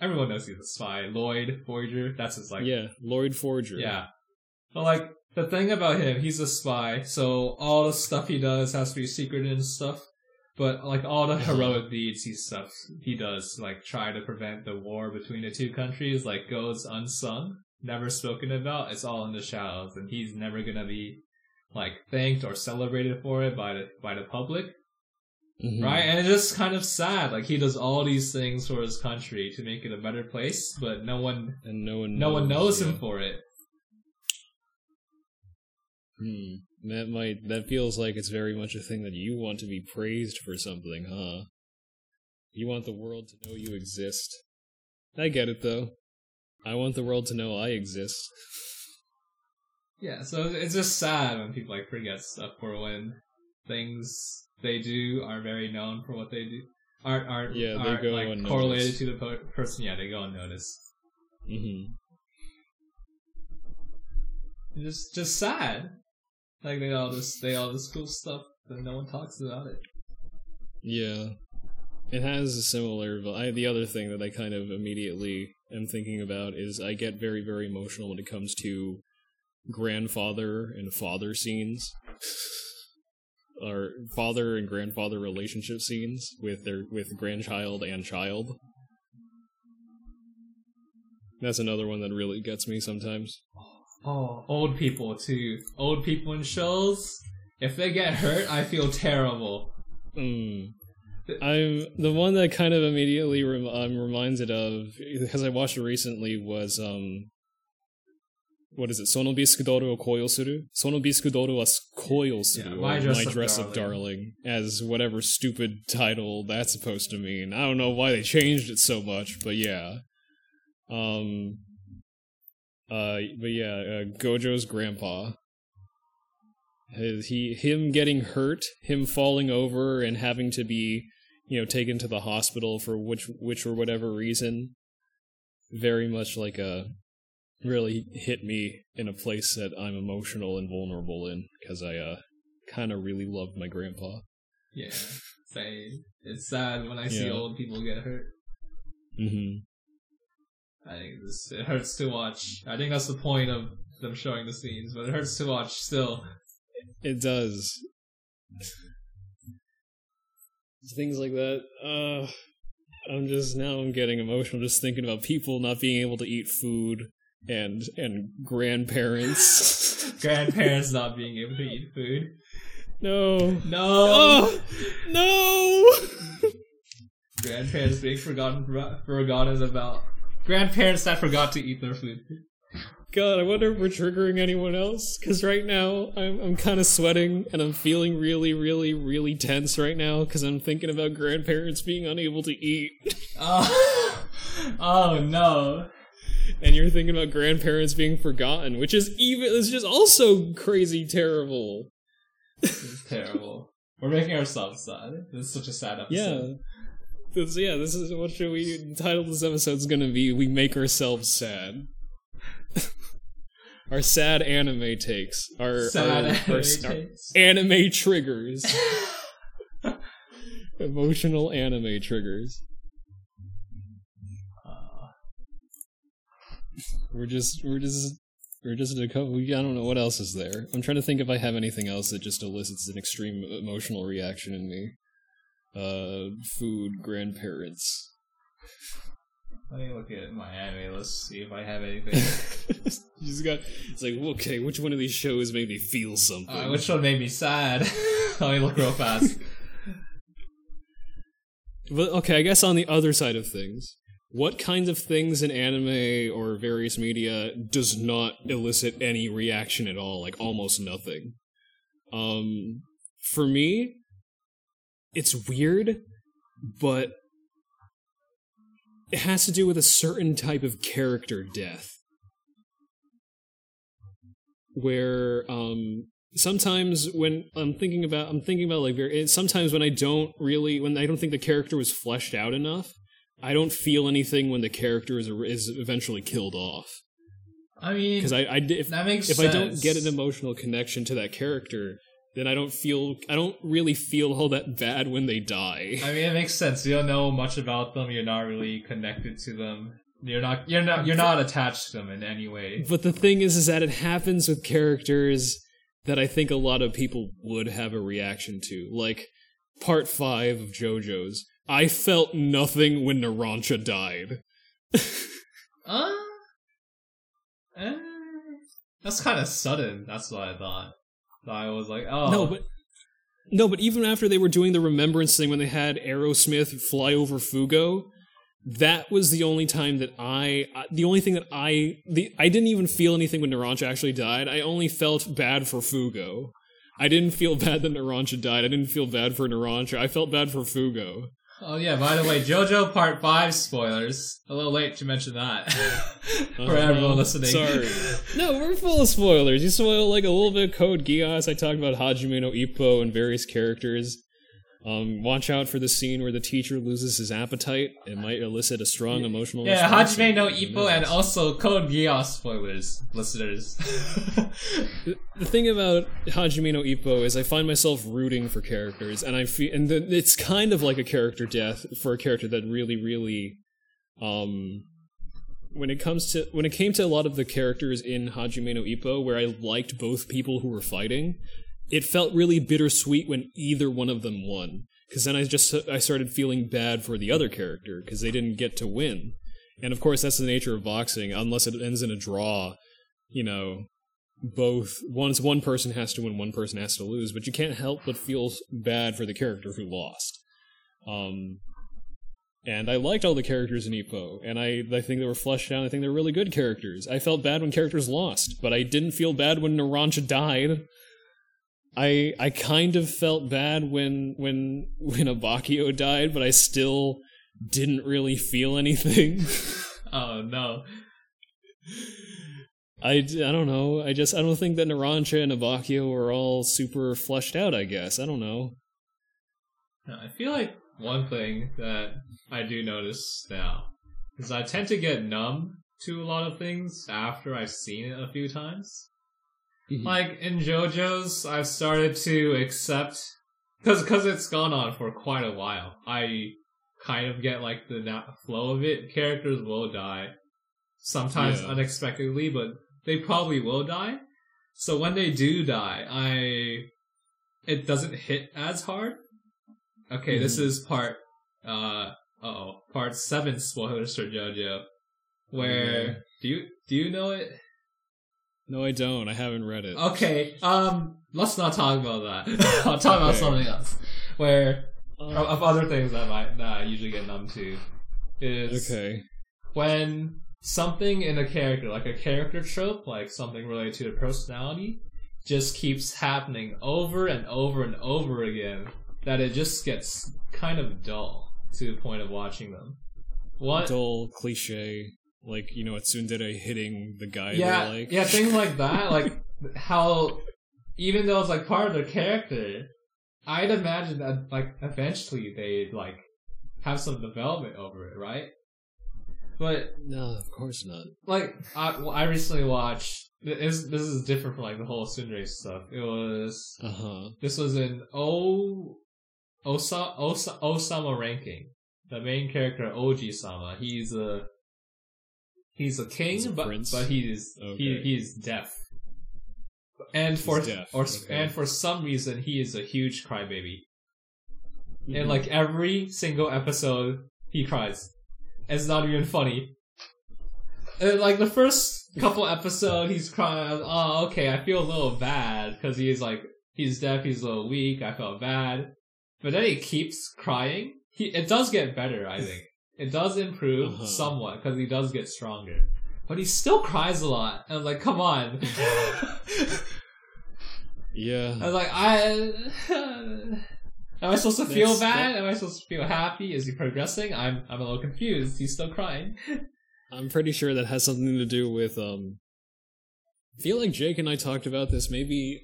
everyone knows he's a spy. Lloyd Forger, that's his like. Yeah, Lloyd Forger. Yeah, but like the thing about him, he's a spy, so all the stuff he does has to be secreted and stuff. But like all the heroic deeds he stuff he does, like try to prevent the war between the two countries, like goes unsung. Never spoken about, it's all in the shadows, and he's never gonna be, like, thanked or celebrated for it by the, by the public, mm-hmm. right? And it's just kind of sad, like, he does all these things for his country to make it a better place, but no one, and no one, no knows, one knows yeah. him for it. Hmm, that might, that feels like it's very much a thing that you want to be praised for something, huh? You want the world to know you exist. I get it, though. I want the world to know I exist. Yeah, so it's just sad when people like forget stuff, or when things they do are very known for what they do aren't aren't yeah, they aren't, go like unnoticed. Correlated to the po- person. Yeah, they go unnoticed. Mm-hmm. It's just just sad. Like they all this they all this cool stuff, but no one talks about it. Yeah, it has a similar. I the other thing that I kind of immediately. I'm thinking about is I get very, very emotional when it comes to grandfather and father scenes, or father and grandfather relationship scenes with their with grandchild and child. That's another one that really gets me sometimes. Oh, old people too. Old people in shows. If they get hurt, I feel terrible. Mm. I'm the one that kind of immediately rem- I'm reminded of because I watched it recently was um what is it? Sono Biskudoru o Koyosuru? Sono Biskudoru wa Koyosuru, yeah, my dress, my dress up, darling. darling, as whatever stupid title that's supposed to mean. I don't know why they changed it so much, but yeah. Um. Uh. But yeah, uh, Gojo's grandpa. His, he, him getting hurt, him falling over, and having to be. You know, taken to the hospital for which, which or whatever reason, very much like a, really hit me in a place that I'm emotional and vulnerable in, because I uh, kind of really loved my grandpa. Yeah, same. It's sad when I yeah. see old people get hurt. Mm-hmm. I think this, it hurts to watch. I think that's the point of them showing the scenes, but it hurts to watch still. It does. Things like that. Uh, I'm just now I'm getting emotional just thinking about people not being able to eat food and and grandparents, grandparents not being able to eat food. No, no, oh, no. Grandparents being forgotten, forgotten is about grandparents that forgot to eat their food. God, I wonder if we're triggering anyone else, because right now, I'm I'm kind of sweating, and I'm feeling really, really, really tense right now, because I'm thinking about grandparents being unable to eat. Oh. Oh, no. And you're thinking about grandparents being forgotten, which is even, it's just also crazy terrible. This is terrible. We're making ourselves sad. This is such a sad episode. Yeah. This, yeah, this is, what should we title this episode's gonna be? We Make Ourselves Sad. Our sad anime takes. Our, sad our, anime, our, takes. Our anime triggers. Emotional anime triggers. Uh, We're just, we're just, we're just a couple, I don't know what else is there. I'm trying to think if I have anything else that just elicits an extreme emotional reaction in me. Uh, food, grandparents. Let me look at my anime list, see if I have anything. She's got, it's like, okay, which one of these shows made me feel something? Uh, which one made me sad? Let me look real fast. But, okay, I guess on the other side of things, what kinds of things in anime or various media does not elicit any reaction at all? Like, almost nothing. Um, for me, it's weird, but it has to do with a certain type of character death. Where, um, sometimes when I'm thinking about, I'm thinking about, like, sometimes when I don't really, when I don't think the character was fleshed out enough, I don't feel anything when the character is is eventually killed off. I mean, because I, I, if, that makes if sense. I don't get an emotional connection to that character, then I don't feel, I don't really feel all that bad when they die. I mean, it makes sense. You don't know much about them. You're not really connected to them. You're not, you're not, you're not attached to them in any way. But the thing is, is that it happens with characters that I think a lot of people would have a reaction to. Like, part five of JoJo's. I felt nothing when Narancia died. uh, eh, that's kind of sudden. That's what I thought. I was like, oh. No, but no, but even after they were doing the remembrance thing when they had Aerosmith fly over Fugo, that was the only time that I, the only thing that I, the I didn't even feel anything when Narancia actually died. I only felt bad for Fugo. I didn't feel bad that Narancia died. I didn't feel bad for Narancia. I felt bad for Fugo. Oh yeah, by the way, JoJo Part five spoilers. A little late to mention that. For uh, everyone listening. Sorry. No, we're full of spoilers. You spoil like a little bit of Code Geass. I talked about Hajime no Ippo and various characters. Um, watch out for the scene where the teacher loses his appetite. It might elicit a strong emotional yeah, response. Yeah, Hajime no Ippo and also Code Geass spoilers, listeners. The thing about Hajime no Ippo is I find myself rooting for characters, and I feel, and the, it's kind of like a character death for a character that really, really, um, when it comes to, when it came to a lot of the characters in Hajime no Ippo, where I liked both people who were fighting, it felt really bittersweet when either one of them won, because then I just I started feeling bad for the other character because they didn't get to win, and of course that's the nature of boxing. Unless it ends in a draw, you know, both once one person has to win, one person has to lose, but you can't help but feel bad for the character who lost. Um, and I liked all the characters in Ippo, and I I think they were fleshed out. I think they're really good characters. I felt bad when characters lost, but I didn't feel bad when Narancia died. I I kind of felt bad when when when Abbacchio died, but I still didn't really feel anything. Oh no! I, I don't know. I just I don't think that Narancia and Abbacchio are all super fleshed out. I guess I don't know. I feel like one thing that I do notice now is I tend to get numb to a lot of things after I've seen it a few times. Like, in JoJo's, I've started to accept, because cause it's gone on for quite a while, I kind of get, like, the na- flow of it. Characters will die, sometimes yeah. unexpectedly, but they probably will die. So when they do die, I it doesn't hit as hard. Okay, mm-hmm. This is part, uh, uh-oh, part seven spoilers for JoJo, where, mm-hmm. do you do you know it? No, I don't. I haven't read it. Okay, um, let's not talk about that. I'll talk okay. about something else. Where, um, of other things that I might, that I usually get numb to, is okay. when something in a character, like a character trope, like something related to their personality, just keeps happening over and over and over again, that it just gets kind of dull to the point of watching them. What? Dull, cliche. Like, you know, a tsundere hitting the guy yeah, they like. Yeah, things like that. Like, how, even though it's, like, part of their character, I'd imagine that, like, eventually they'd, like, have some development over it, right? But... No, of course not. Like, I, well, I recently watched... This, this is different from, like, the whole tsundere stuff. It was... Uh-huh. This was in O... Osa, Osa, Osama Ranking. The main character, Oji-sama. He's a... He's a king, he's a but prince. but he is okay. he he is deaf. And he's for deaf. or okay. and for some reason he is a huge crybaby. Mm-hmm. And like every single episode, he cries. It's not even funny. And like the first couple episodes, he's crying. Oh, okay, I feel a little bad because he's like he's deaf, he's a little weak. I felt bad, but then he keeps crying. He it does get better, I think. It does improve uh-huh. somewhat because he does get stronger, but he still cries a lot. And I'm like, come on. yeah. I was like, I. Am I supposed to That's feel bad? That... Am I supposed to feel happy? Is he progressing? I'm I'm a little confused. He's still crying. I'm pretty sure that has something to do with, um... I feel like Jake and I talked about this maybe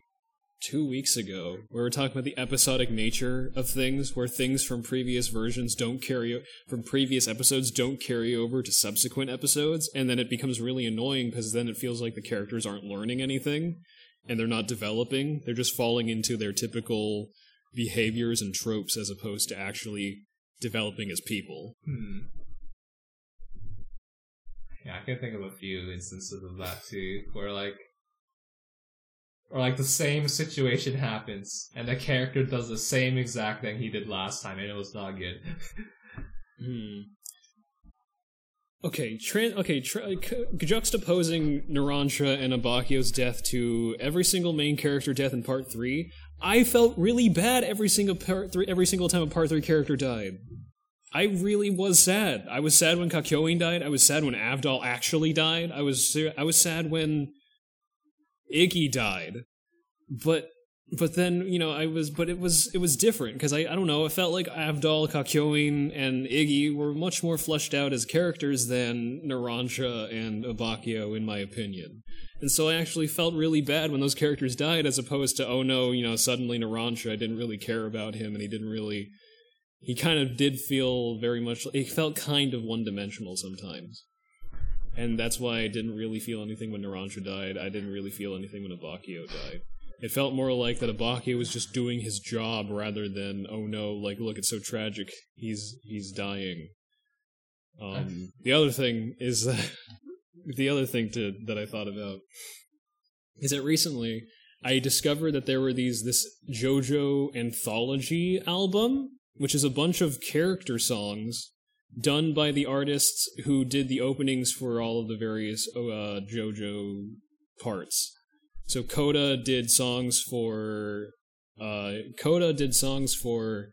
two weeks ago, where we were talking about the episodic nature of things, where things from previous versions don't carry... O- from previous episodes don't carry over to subsequent episodes, and then it becomes really annoying, because then it feels like the characters aren't learning anything, and they're not developing. They're just falling into their typical behaviors and tropes as opposed to actually developing as people. Hmm. Yeah, I can think of a few instances of that too, where like, or like the same situation happens, and the character does the same exact thing he did last time, and it was not good. hmm. Okay, tran- okay, tra- cu- juxtaposing Narancia and Abbacchio's death to every single main character death in part three, I felt really bad every single part three, every single time a part three character died. I really was sad. I was sad when Kakyoin died. I was sad when Avdol actually died. I was I was sad when Iggy died. But but then, you know, I was but it was it was different because I I don't know, it felt like Avdol, Kakyoin, and Iggy were much more fleshed out as characters than Narancia and Abbacchio, in my opinion. And so I actually felt really bad when those characters died, as opposed to, oh no, you know, suddenly Narancia, I didn't really care about him, and he didn't really... He kind of did feel very much... He felt kind of one-dimensional sometimes. And that's why I didn't really feel anything when Narancia died. I didn't really feel anything when Abbacchio died. It felt more like that Abbacchio was just doing his job rather than, oh no, like, look, it's so tragic, he's he's dying. Um, the other thing is that... The other thing to, that I thought about is that recently I discovered that there were these this JoJo anthology album, which is a bunch of character songs done by the artists who did the openings for all of the various uh, JoJo parts. So Coda did songs for uh, Coda did songs for.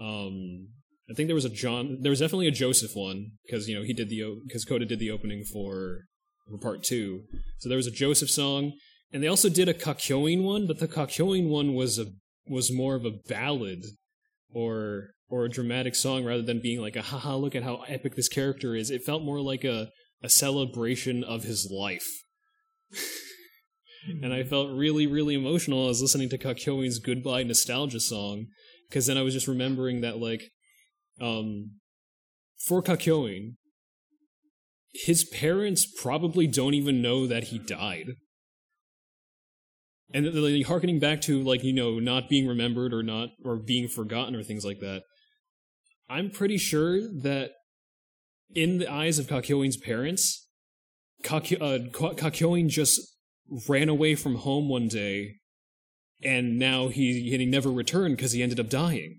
Um, I think there was a John. There was definitely a Joseph one, because you know he did the because Coda did the opening for, for part two. So there was a Joseph song, and they also did a Kakyoin one, but the Kakyoin one was a was more of a ballad, or or a dramatic song rather than being like a haha look at how epic this character is. It felt more like a a celebration of his life, and I felt really really emotional. I was listening to Kakyoin's goodbye nostalgia song, because then I was just remembering that like. Um, for Kakyoin, his parents probably don't even know that he died. And like, hearkening back to, like, you know, not being remembered or not, or being forgotten or things like that, I'm pretty sure that in the eyes of Kakyoin's parents, Kakyo- uh, Kakyoin just ran away from home one day, and now he, he never returned because he ended up dying.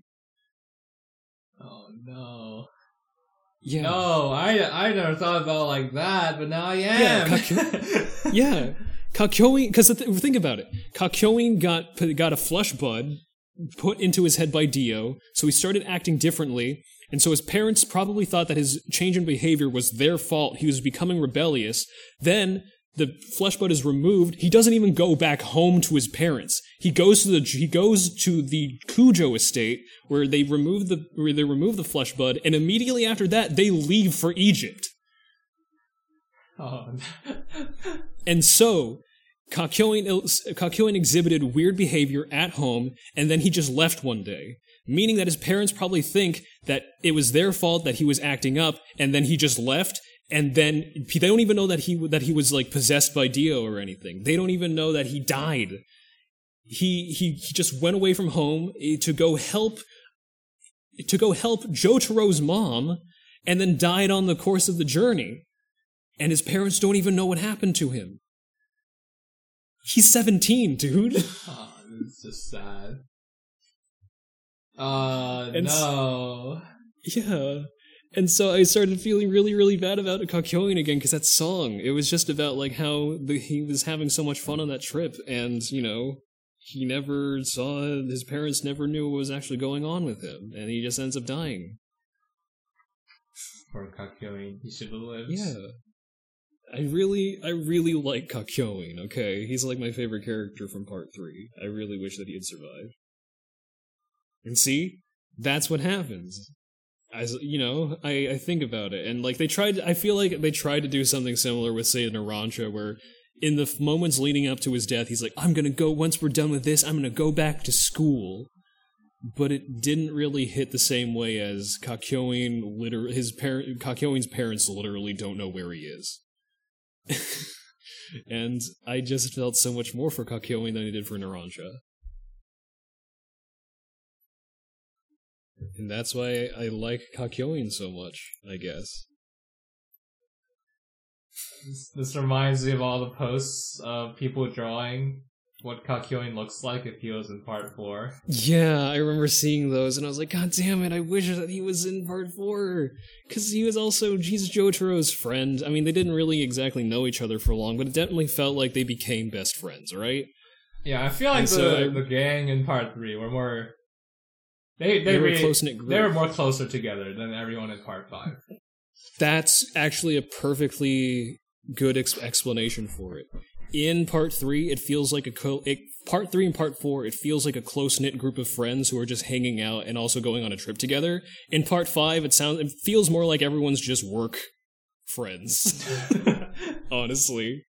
No. Yeah. No, I, I never thought about it like that, but now I am. Yeah, Kakyo- yeah. Kakyoin, because th- think about it. Kakyoin got got a flesh bud put into his head by Dio, so he started acting differently, and so his parents probably thought that his change in behavior was their fault. He was becoming rebellious. Then the flesh bud is removed. He doesn't even go back home to his parents. He goes to the he goes to the Kujo estate where they remove the where they remove the flesh bud, and immediately after that they leave for Egypt. Oh. And so, Kakyoin Kakyoin exhibited weird behavior at home, and then he just left one day, meaning that his parents probably think that it was their fault that he was acting up, and then he just left. And then they don't even know that he that he was like possessed by Dio or anything. They don't even know that he died. He he, he just went away from home to go help to go help Jotaro's mom, and then died on the course of the journey. and his parents don't even know what happened to him. He's seventeen, dude. Oh, it's just sad. Oh, and no. So, yeah. And so I started feeling really, really bad about Kakyoin again, because that song, it was just about, like, how the, he was having so much fun on that trip, and, you know, he never saw, his parents never knew what was actually going on with him, and he just ends up dying. Poor Kakyoin, he should have lived. Yeah. I really, I really like Kakyoin, okay? He's, like, my favorite character from Part three. I really wish that he had survived. And see? That's what happens. As, you know, I, I think about it, and, like, they tried, I feel like they tried to do something similar with, say, Narancia, where in the f- moments leading up to his death, he's like, I'm gonna go, once we're done with this, I'm gonna go back to school. But it didn't really hit the same way as Kakyoin, liter- his par- Kakyoin's parents literally don't know where he is. And I just felt so much more for Kakyoin than I did for Narancia. And that's why I like Kakyoin so much, I guess. This, this reminds me of all the posts of people drawing what Kakyoin looks like if he was in Part four. Yeah, I remember seeing those, and I was like, God damn it, I wish that he was in Part four! Because he was also, Jesus, Jotaro's friend. I mean, they didn't really exactly know each other for long, but it definitely felt like they became best friends, right? Yeah, I feel like the, so I, the gang in Part three were more... They, they, they were a close-knit group. They were more closer together than everyone in Part five. That's actually a perfectly good ex- explanation for it. In Part three, it feels like a... Co- it, part three and Part four, it feels like a close-knit group of friends who are just hanging out and also going on a trip together. In Part five, it sounds, it feels more like everyone's just work friends. Honestly.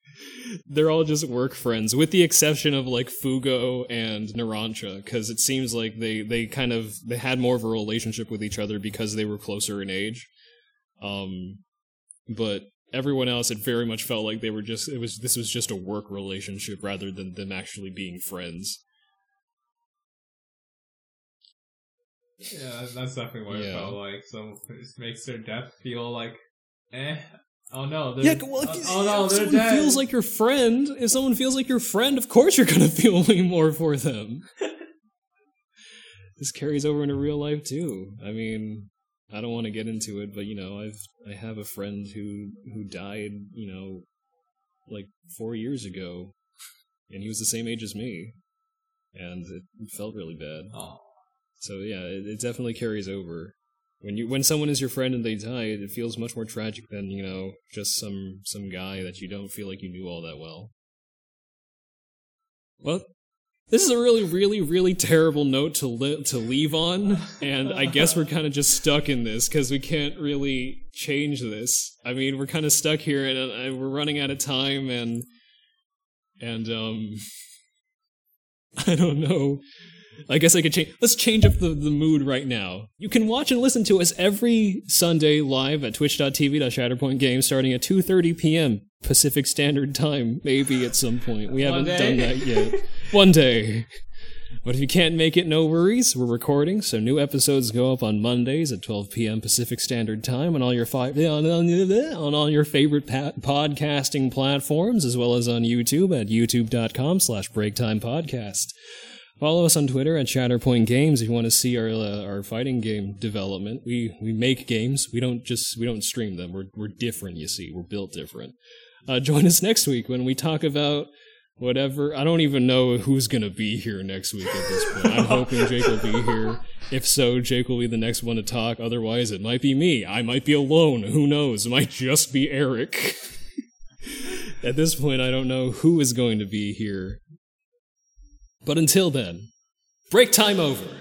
They're all just work friends, with the exception of, like, Fugo and Narancia, because it seems like they, they kind of, they had more of a relationship with each other because they were closer in age. Um, but everyone else, it very much felt like they were just, it was, this was just a work relationship rather than them actually being friends. Yeah, that's definitely what yeah. it felt like, so it makes their death feel like, eh. Oh no, they're, yeah, well, uh, oh, no, if they're someone dead. feels like your friend, if someone feels like your friend, of course you're gonna feel way more for them. This carries over into real life too. I mean, I don't want to get into it, but you know, I've I have a friend who, who died, you know, like four years ago, and he was the same age as me, and it felt really bad. Oh. So yeah, it, it definitely carries over. When you when someone is your friend and they die, it feels much more tragic than, you know, just some, some guy that you don't feel like you knew all that well. Well, this is a really, really, really terrible note to li- to leave on, and I guess we're kind of just stuck in this, because we can't really change this. I mean, we're kind of stuck here, and uh, we're running out of time, and... And, um... I don't know... I guess I could change... Let's change up the, the mood right now. You can watch and listen to us every Sunday live at twitch dot t v slash shatterpointgames starting at two thirty p.m. Pacific Standard Time, maybe at some point. We haven't done that yet. One day. But if you can't make it, no worries. We're recording, so new episodes go up on Mondays at twelve p.m. Pacific Standard Time on all your fi- on, on, on all your favorite pa- podcasting platforms, as well as on YouTube at youtube dot com slash breaktime podcast. Follow us on Twitter at Shatterpoint Games if you want to see our uh, our fighting game development. We we make games. We don't just we don't stream them. We're we're different, you see. We're built different. Uh, join us next week when we talk about whatever. I don't even know who's gonna be here next week at this point. I'm hoping Jake will be here. If so, Jake will be the next one to talk. Otherwise, it might be me. I might be alone. Who knows? It might just be Eric. At this point, I don't know who is going to be here. But until then, break time over!